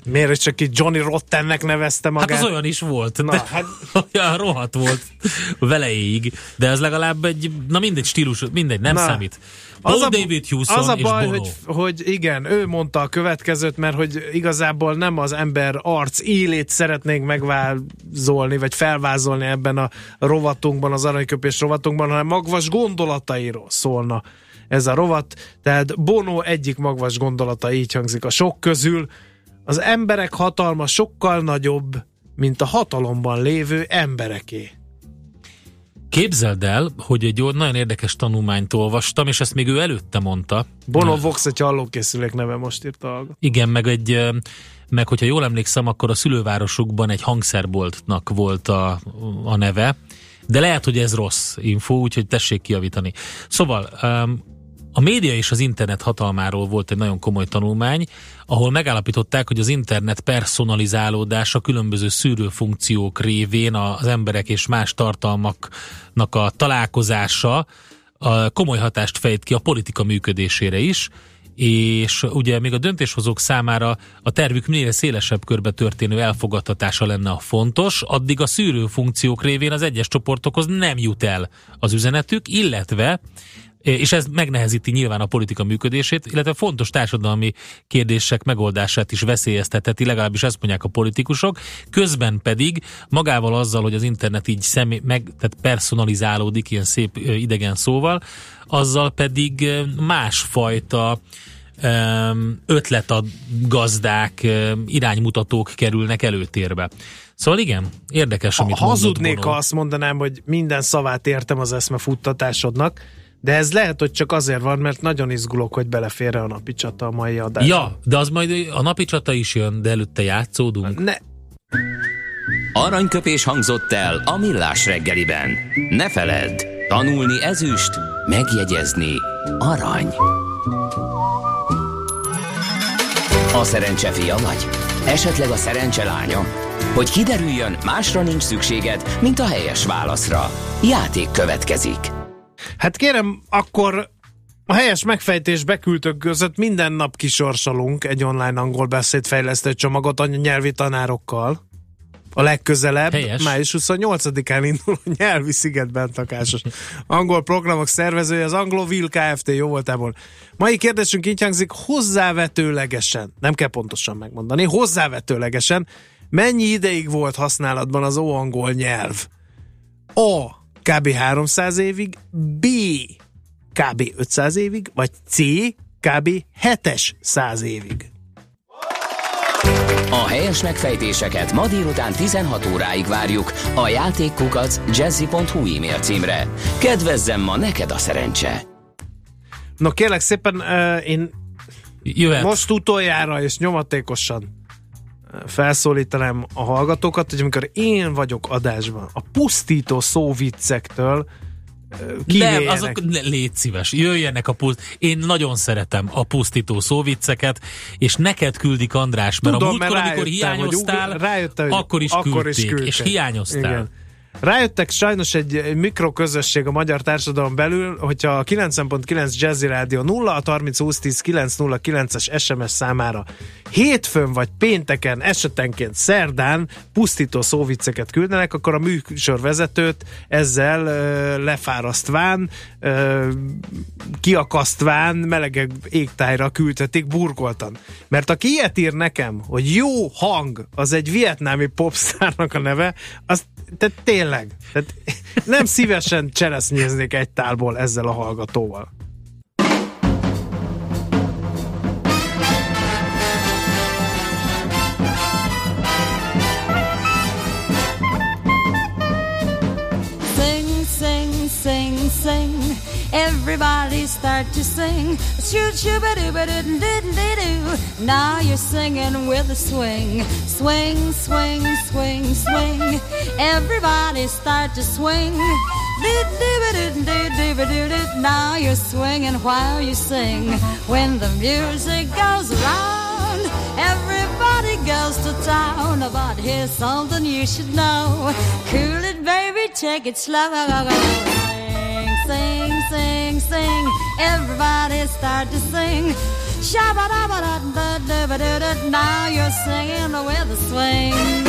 Miért csak itt Johnny Rottennek nevezte magát? Hát az olyan is volt. Na, hát... Olyan rohadt volt velejéig. De ez legalább egy... Na mindegy stílus, mindegy, nem számít. Paul David Hewson és Bono. Az a baj, hogy igen, ő mondta a következőt, mert hogy igazából nem az ember arc élét szeretnénk megvázolni, vagy felvázolni ebben a rovatunkban, az aranyköpés rovatunkban, hanem magvas gondolatairól szólna ez a rovat. Tehát Bono egyik magvas gondolata, így hangzik a sok közül. Az emberek hatalma sokkal nagyobb, mint a hatalomban lévő embereké. Képzeld el, hogy egy nagyon érdekes tanulmányt olvastam, és ezt még ő előtte mondta. Bono Vox egy hallókészülék neve, most írta hallgató. Igen, meg hogyha jól emlékszem, akkor a szülővárosukban egy hangszerboltnak volt a neve, de lehet, hogy ez rossz infó, úgyhogy tessék kijavítani. Szóval... A média és az internet hatalmáról volt egy nagyon komoly tanulmány, ahol megállapították, hogy az internet personalizálódása különböző szűrőfunkciók révén az emberek és más tartalmaknak a találkozása komoly hatást fejt ki a politika működésére is, és ugye még a döntéshozók számára a tervük minél szélesebb körbe történő elfogadtatása lenne a fontos, addig a szűrő funkciók révén az egyes csoportokhoz nem jut el az üzenetük, illetve, és ez megnehezíti nyilván a politika működését, illetve fontos társadalmi kérdések megoldását is veszélyeztetheti, legalábbis ezt mondják a politikusok, közben pedig magával azzal, hogy az internet így tehát personalizálódik ilyen szép idegen szóval, azzal pedig másfajta ötletgazdák, iránymutatók kerülnek előtérbe. Szóval igen, érdekes, amit mondott. Hazudnék, ha azt mondanám, hogy minden szavát értem az eszmefuttatásodnak, de ez lehet, hogy csak azért van, mert nagyon izgulok, hogy beleférre a napi csata a mai adásra. Ja, de az majd a napi csata is jön, de előtte játszódunk. Ne. Aranyköpés hangzott el a Millás reggeliben. Ne feledd, tanulni ezüst, megjegyezni arany. A szerencse fia vagy? Esetleg a szerencse lánya? Hogy kiderüljön, másra nincs szükséged, mint a helyes válaszra. Játék következik. Hát kérem, akkor a helyes megfejtés beküldtök között minden nap kisorsolunk egy online angol beszédfejlesztő csomagot anyanyelvi tanárokkal. A legközelebb, helyes. Május 28-án indul a nyelvi szigetben takásos angol programok szervezője, az Angloville Kft. Jó voltából. Mai kérdésünk így hangzik: hozzávetőlegesen, nem kell pontosan megmondani, hozzávetőlegesen mennyi ideig volt használatban az óangol nyelv? A. Kb. 300 évig, B. Kb. 500 évig, vagy C. Kb. 700 évig. A helyes megfejtéseket ma délután 16 óráig várjuk a játékkukac@jazzy.hu e-mail címre. Kedvezzen ma neked a szerencse! No kérlek szépen, én jöhet. Most utoljára és nyomatékosan felszólítanám a hallgatókat, hogy amikor én vagyok adásban, a pusztító szóviccektől kivéjenek. Nem, azok légy szíves, jöjjenek én nagyon szeretem a pusztító szóvicceket, és neked küldik, András, mert tudom, a múltkor, amikor hiányoztál, akkor is küldték. És hiányoztál. Igen. Rájöttek sajnos egy mikroközösség a magyar társadalom belül, hogyha a 90.9 Jazzy Rádió 0630 20 10 909-es SMS számára hétfőn vagy pénteken, esetenként szerdán pusztító szóvicceket küldenek, akkor a műsorvezetőt ezzel lefárasztván, kiakasztván, melegebb égtájra küldhetik burkoltan. Mert aki ilyet ír nekem, hogy jó hang, az egy vietnámi popstárnak a neve, az tényleg. Tehát nem szívesen cseresznyéznék egy tálból ezzel a hallgatóval. Sing, sing, sing, sing. Everybody start to sing. Now you're singing with a swing. Swing, swing, swing, swing. Everybody start to swing. Now you're swinging while you sing. When the music goes around, everybody goes to town. But here's something you should know. Cool it, baby, take it slow. Sing, sing, sing, everybody start to sing. Shabba-dabba-da-da-da-da-da-da. Now you're singing with a swing.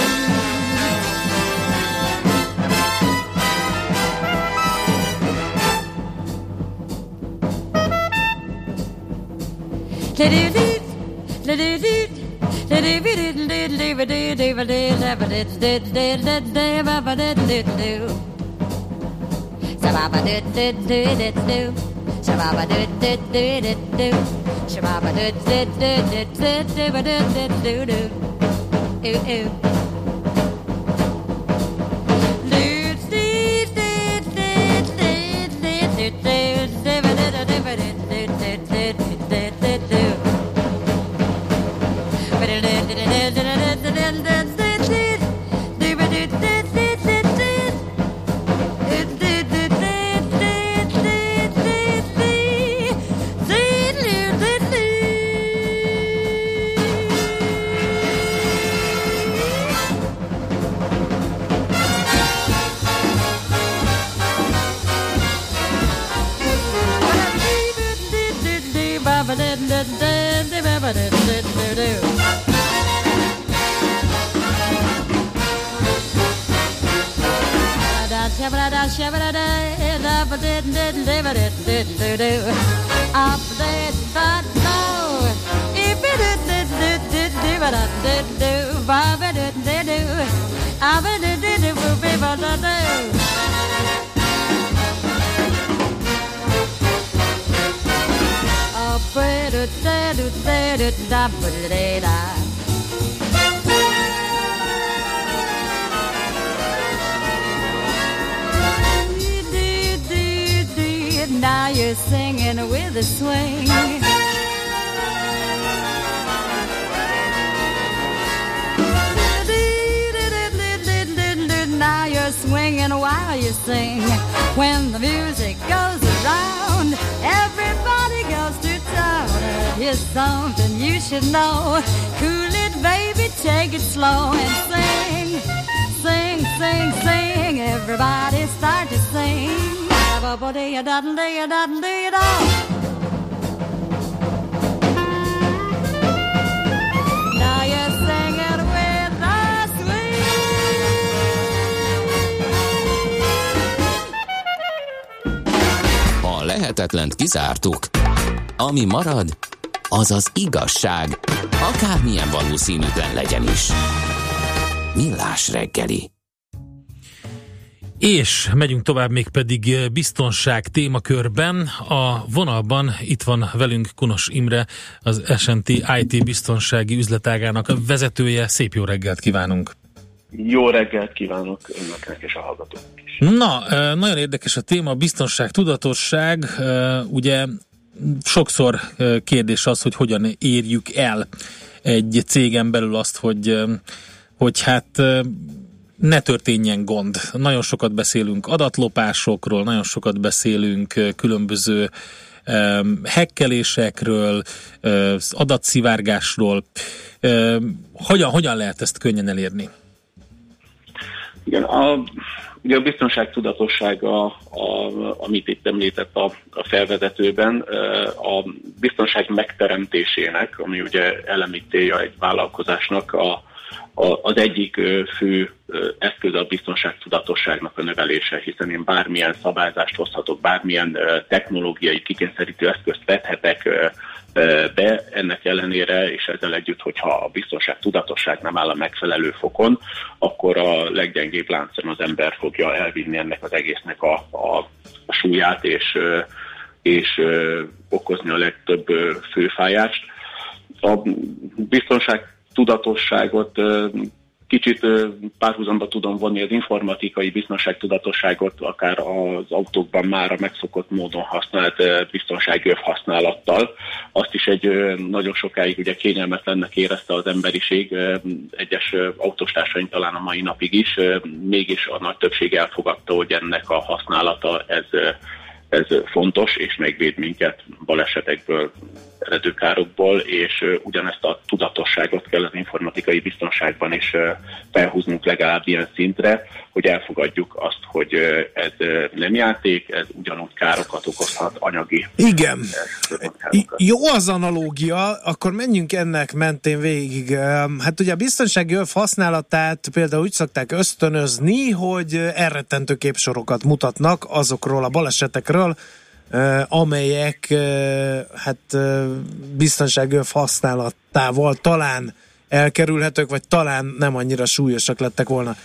do Now you're singing with a swing. Now you're swinging while you sing. When the music goes around, everybody goes to town. Here's something you should know. Cool it, baby, take it slow and sing. Sing, sing, sing. Everybody start to sing. Now you're singing with a swing. A lehetetlent kizártuk. Ami marad, az az igazság, akármilyen valószínűtlen legyen is. Millás reggeli. És megyünk tovább, mégpedig biztonság témakörben. A vonalban itt van velünk Kunos Imre, az S&T IT biztonsági üzletágának vezetője. Szép jó reggelt kívánunk! Jó reggelt kívánok önöknek és a hallgatóknak is! Na, nagyon érdekes a téma, biztonság, tudatosság. Ugye sokszor kérdés az, hogy hogyan érjük el egy cégen belül azt, hogy hát... ne történjen gond. Nagyon sokat beszélünk adatlopásokról, nagyon sokat beszélünk különböző hekkelésekről, adatszivárgásról. Hogyan lehet ezt könnyen elérni? Igen, ugye a biztonságtudatosság, amit itt említett a felvezetőben, a biztonság megteremtésének, ami ugye elemi célja egy vállalkozásnak, az egyik fő eszköze a biztonságtudatosságnak a növelése, hiszen én bármilyen szabályzást hozhatok, bármilyen technológiai kikényszerítő eszközt vethetek be, ennek ellenére, és ezzel együtt, hogyha a biztonságtudatosság nem áll a megfelelő fokon, akkor a leggyengébb láncon az ember fogja elvinni ennek az egésznek a súlyát, és okozni a legtöbb főfájást. A biztonság tudatosságot kicsit párhuzamba tudom vonni az informatikai biztonságtudatosságot, akár az autókban már a megszokott módon használt biztonságöv használattal. Azt is egy nagyon sokáig ugye kényelmetlennek érezte az emberiség, egyes autóstársaink talán a mai napig is, mégis a nagy többség elfogadta, hogy ennek a használata ez fontos, és megvéd minket balesetekből, eredő károkból, és ugyanezt a tudatosságot kell az informatikai biztonságban is felhúznunk legalább ilyen szintre, hogy elfogadjuk azt, hogy ez nem játék, ez ugyanúgy károkat okozhat, anyagi. Igen. Jó az analógia, akkor menjünk ennek mentén végig. Hát ugye a biztonsági öv használatát például úgy szokták ösztönözni, hogy elrettentő képsorokat mutatnak azokról a balesetekről, amelyek hát biztonságöv használatával talán elkerülhetők, vagy talán nem annyira súlyosak lettek volna.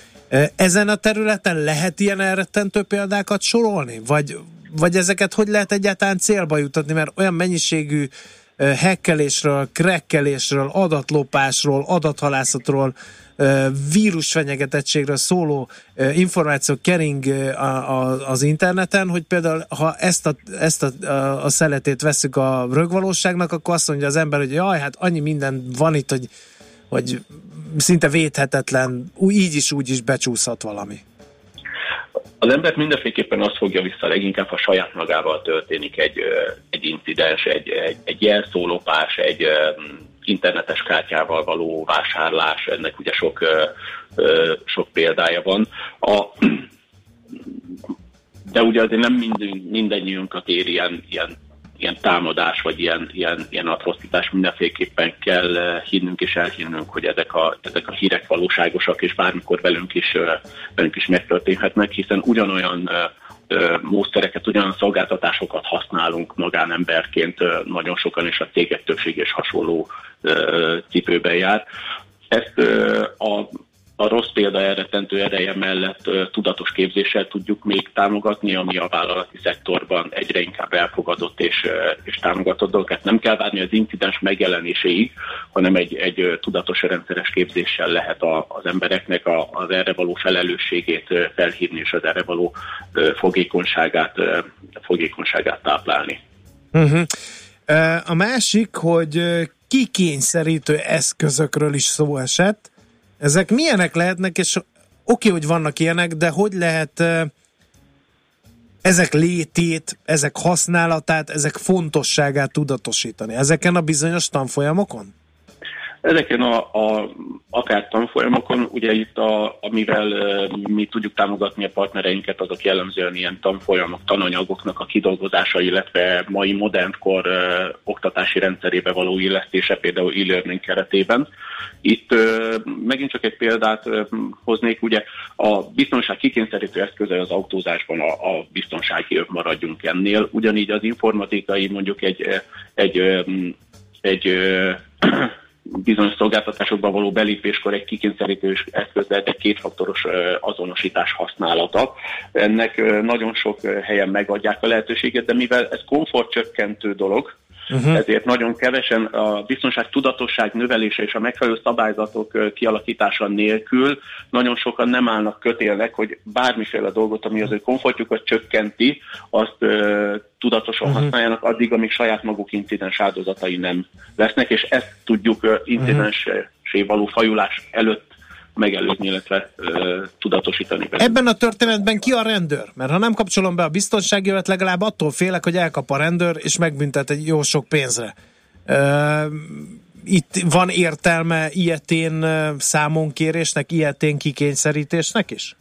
Ezen a területen lehet ilyen elrettentő példákat sorolni? Vagy ezeket hogy lehet egyáltalán célba jutatni? Mert olyan mennyiségű hekkelésről, krekkelésről, adatlopásról, adathalászatról, vírusfenyegetettségről szóló információ kering az interneten, hogy például ha ezt a szeletét vesszük a rögvalóságnak, akkor azt mondja az ember, hogy jaj, hát annyi minden van itt, hogy szinte védhetetlen, így is úgy is becsúszhat valami. Az embert mindenféleképpen azt fogja vissza leginkább, ha saját magával történik egy incidens, egy jelszólopás, egy internetes kártyával való vásárlás, ennek ugye sok példája van. De ugye azért nem mindennyiunkat ér ilyen ilyen támadás, vagy ilyen atrocitás mindenféleképpen kell hinnünk és elhinnünk, hogy ezek a hírek valóságosak, és bármikor velünk is megtörténhetnek, hiszen ugyanolyan módszereket, ugyanolyan szolgáltatásokat használunk magánemberként nagyon sokan, és a cégek többsége is hasonló cipőben jár. Ezt a rossz példa elrettentő ereje mellett tudatos képzéssel tudjuk még támogatni, ami a vállalati szektorban egyre inkább elfogadott és támogatott dolog. Hát nem kell várni az incidens megjelenéséig, hanem egy tudatos, rendszeres képzéssel lehet az embereknek az erre való felelősségét felhívni, és az erre való fogékonyságát táplálni. Uh-huh. A másik, hogy kikényszerítő eszközökről is szó esett. Ezek milyenek lehetnek, és oké, hogy vannak ilyenek, de hogy lehet ezek létét, ezek használatát, ezek fontosságát tudatosítani? Ezeken a bizonyos tanfolyamokon? Ezeken akár tanfolyamokon, ugye itt, amivel mi tudjuk támogatni a partnereinket, azok jellemzően ilyen tanfolyamok, tananyagoknak a kidolgozása, illetve mai modernkor oktatási rendszerébe való illesztése, például e-learning keretében. Itt megint csak egy példát hoznék, ugye a biztonság kikényszerítő eszköze az autózásban a biztonsági övben maradjunk ennél, ugyanígy az informatikai mondjuk bizonyos szolgáltatásokban való belépéskor egy kikényszerítő eszköz lehet egy kétfaktoros azonosítás használata. Ennek nagyon sok helyen megadják a lehetőséget, de mivel ez komfortcsökkentő dolog, ezért nagyon kevesen a biztonság tudatosság növelése és a megfelelő szabályzatok kialakítása nélkül nagyon sokan nem állnak kötélnek, hogy bármiféle dolgot, ami az ő komfortjukat csökkenti, azt tudatosan használjanak addig, amíg saját maguk incidens áldozatai nem lesznek, és ezt tudjuk incidensé való fajulás előtt megelőzni, illetve tudatosítani. Ebben a történetben ki a rendőr? Mert ha nem kapcsolom be a biztonsági övet, legalább attól félek, hogy elkap a rendőr, és megbüntet egy jó sok pénzre. Itt van értelme ilyetén számonkérésnek, ilyetén kikényszerítésnek is?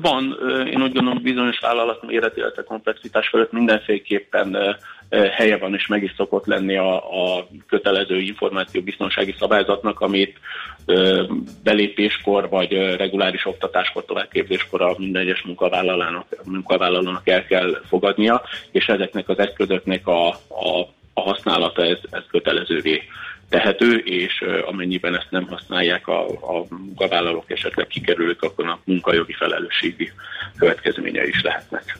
Van. Én úgy gondolom, bizonyos vállalat méret, illetve komplexitás fölött mindenféleképpen helye van, és meg is szokott lenni a kötelező információbiztonsági szabályzatnak, amit belépéskor vagy reguláris oktatáskor, továbbképzéskor a minden egyes munkavállalónak el kell fogadnia, és ezeknek az eszközöknek a használata ez kötelezővé tehető, és amennyiben ezt nem használják a munkavállalók, esetleg kikerülők, akkor a munkajogi felelősségi következményei is lehetnek.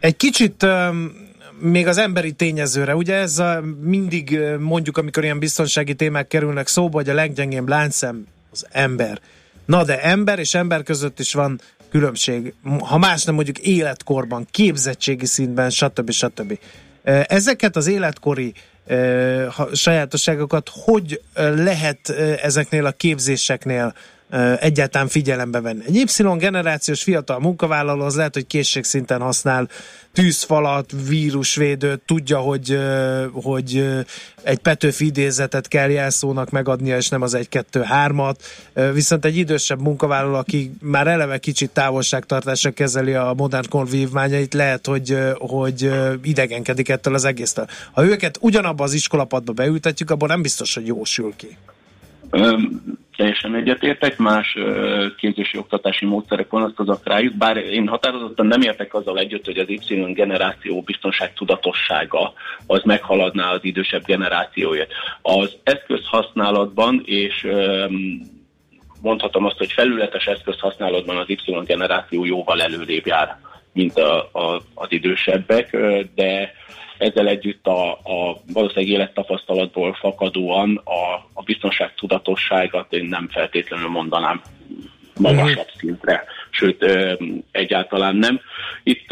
Egy kicsit még az emberi tényezőre, ugye ez mindig mondjuk, amikor ilyen biztonsági témák kerülnek szóba, hogy a leggyengébb láncszem az ember. Na de ember és ember között is van különbség. Ha más nem, mondjuk életkorban, képzettségi szintben, stb. Ezeket az életkori sajátosságokat hogy lehet ezeknél a képzéseknél egyáltalán figyelembe venni? Egy Y-generációs fiatal munkavállaló az lehet, hogy készségszinten használ tűzfalat, vírusvédőt, tudja, hogy egy Petőfi idézetet kell jelszónak megadnia, és nem az 1-2-3-at. Viszont egy idősebb munkavállaló, aki már eleve kicsit távolságtartásra kezeli a modern kor vívmányait, lehet, hogy idegenkedik ettől az egésztől. Ha őket ugyanabba az iskolapadba beültetjük, abban nem biztos, hogy jósül ki. Teljesen egyetértek, más képzési oktatási módszerek vonatkoznak rájuk, bár én határozottan nem értek azzal együtt, hogy az Y generáció biztonság tudatossága az meghaladná az idősebb generációját. Az eszközhasználatban és mondhatom azt, hogy felületes eszközhasználatban az Y generáció jóval előrébb jár, mint az idősebbek, de ezzel együtt a valószínűleg élettapasztalatból fakadóan a biztonság tudatosságot én nem feltétlenül mondanám magasabb szintre, sőt egyáltalán nem. Itt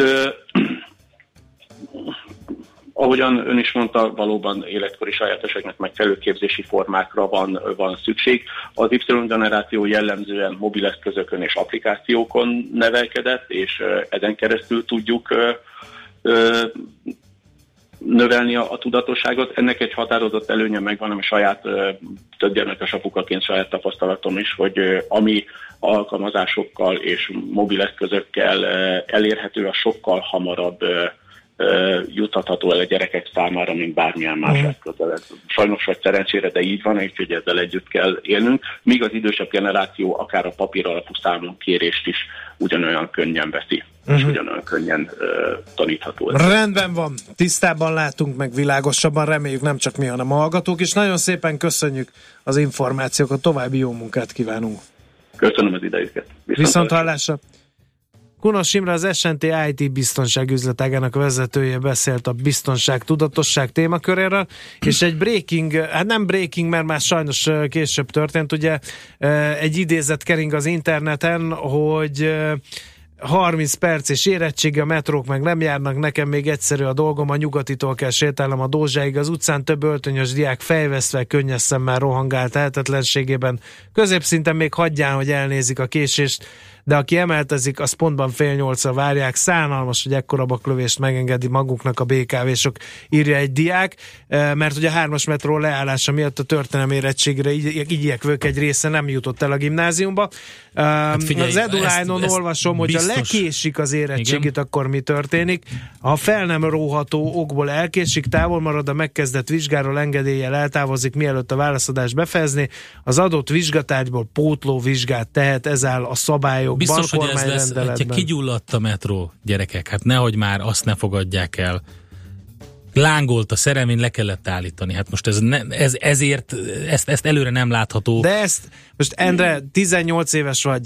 ahogyan ön is mondta, valóban életkori sajátosságnak megfelelő képzési formákra van szükség. Az Y-generáció jellemzően mobileszközökön és applikációkon nevelkedett, és ezen keresztül tudjuk növelni a tudatosságot. Ennek egy határozott előnye megvan, ami saját több gyermekes apukaként saját tapasztalatom is, hogy ami alkalmazásokkal és mobil eszközökkel elérhető, a sokkal hamarabb juthatható el a gyerekek számára, mint bármilyen más eszközzel. Sajnos vagy szerencsére, de így van, úgyhogy ezzel együtt kell élnünk, míg az idősebb generáció akár a papír alapú számonkérést is ugyanolyan könnyen veszi, és ugyanolyan könnyen tanítható. Rendben van, tisztában látunk, meg világosabban, reméljük nem csak mi, hanem a hallgatók is. Nagyon szépen köszönjük az információkat, további jó munkát kívánunk. Köszönöm az idejüket. Viszont hallásra. Kunos Imre, az S&T IT biztonság üzletágának vezetője beszélt a biztonság tudatosság témaköréről, és egy breaking, hát nem breaking, mert már sajnos később történt, ugye egy idézet kering az interneten, hogy 30 perc és érettségi, a metrók meg nem járnak, nekem még egyszerű a dolgom, a Nyugatitól kell sétálnom a Dózsáig, az utcán több öltönyös diák fejvesztve, könnyes szemmel rohangált tehetetlenségében, középszinten még hagyján, hogy elnézik a késést, de aki emeltezik, az pontban 7:30-ra várják, szánalmas, hogy ekkora baklövést megengedi maguknak a BKV-sok, írja egy diák, mert ugye a 3-as metró leállása miatt a történelmi érettségre igyekvők egy része nem jutott el a gimnáziumba. Hát figyelj, az Eduline-on olvasom, hogy ha lekésik az érettségit, akkor mi történik? Ha fel nem róható okból elkésik, távol marad a megkezdett vizsgáról, engedéllyel eltávozik, mielőtt a válaszadást befejezni, az adott vizsgatárgyból pótló vizsgát tehet, ez áll a szabályok. Biztos, hogy ez lesz, hogyha kigyulladt a metró, gyerekek, hát nehogy már azt ne fogadják el. Lángolt a szerelvény, le kellett állítani. Hát most ezért ezt előre nem látható. De ezt, most Endre, 18 éves vagy,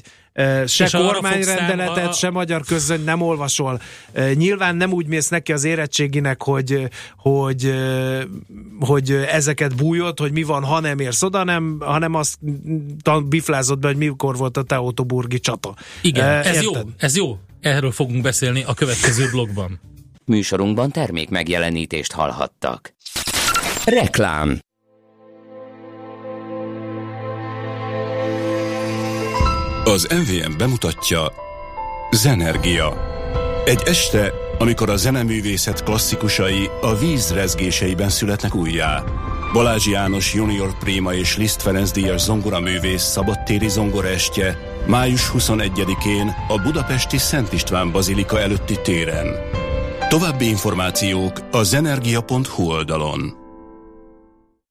se kormányrendeletet, se magyar közlönyt nem olvasol. Nyilván nem úgy mész neki az érettséginek, hogy ezeket bújod, hogy mi van, ha nem érsz oda, hanem azt biflázott be, hogy mikor volt a teutoburgi csata. Igen, ez jó. Erről fogunk beszélni a következő blogban. Műsorunkban termék megjelenítést hallhattak. Reklám. Az MVM bemutatja: Zenergia. Egy este, amikor a zeneművészet klasszikusai a víz rezgéseiben születnek újjá. Balázs János junior Préma és Liszt Ferenc díjas zongoraművész szabadtéri zongoraestje május 21-én a budapesti Szent István Bazilika előtti téren. További információk a zenergia.hu oldalon.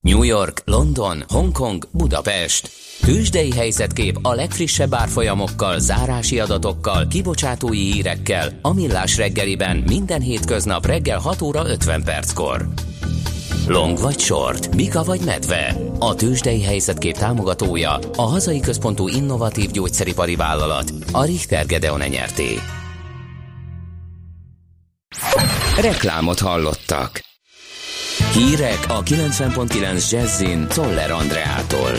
New York, London, Hongkong, Budapest. Tőzsdei helyzetkép a legfrissebb árfolyamokkal, zárási adatokkal, kibocsátói hírekkel a Millás reggeliben minden hétköznap reggel 6:50-kor. Long vagy short, bika vagy medve. A tőzsdei helyzetkép támogatója a hazai központú innovatív gyógyszeripari vállalat, a Richter Gedeon nyerté. Reklámot hallottak. Hírek a 90.9 Jazzin Czoller Andreától.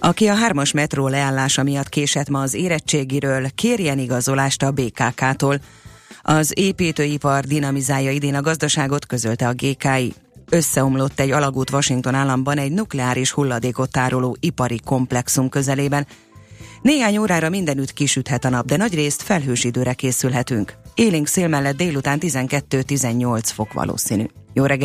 Aki a 3-as metró leállása miatt késett ma az érettségiről, kérjen igazolást a BKK-tól. Az építőipar dinamizálja idén a gazdaságot, közölte a GKI. Összeomlott egy alagút Washington államban egy nukleáris hulladékot tároló ipari komplexum közelében. Néhány órára mindenütt kisüthet a nap, de nagyrészt felhős időre készülhetünk. Élénk szél mellett délután 12-18 fok valószínű. Jó reggelt!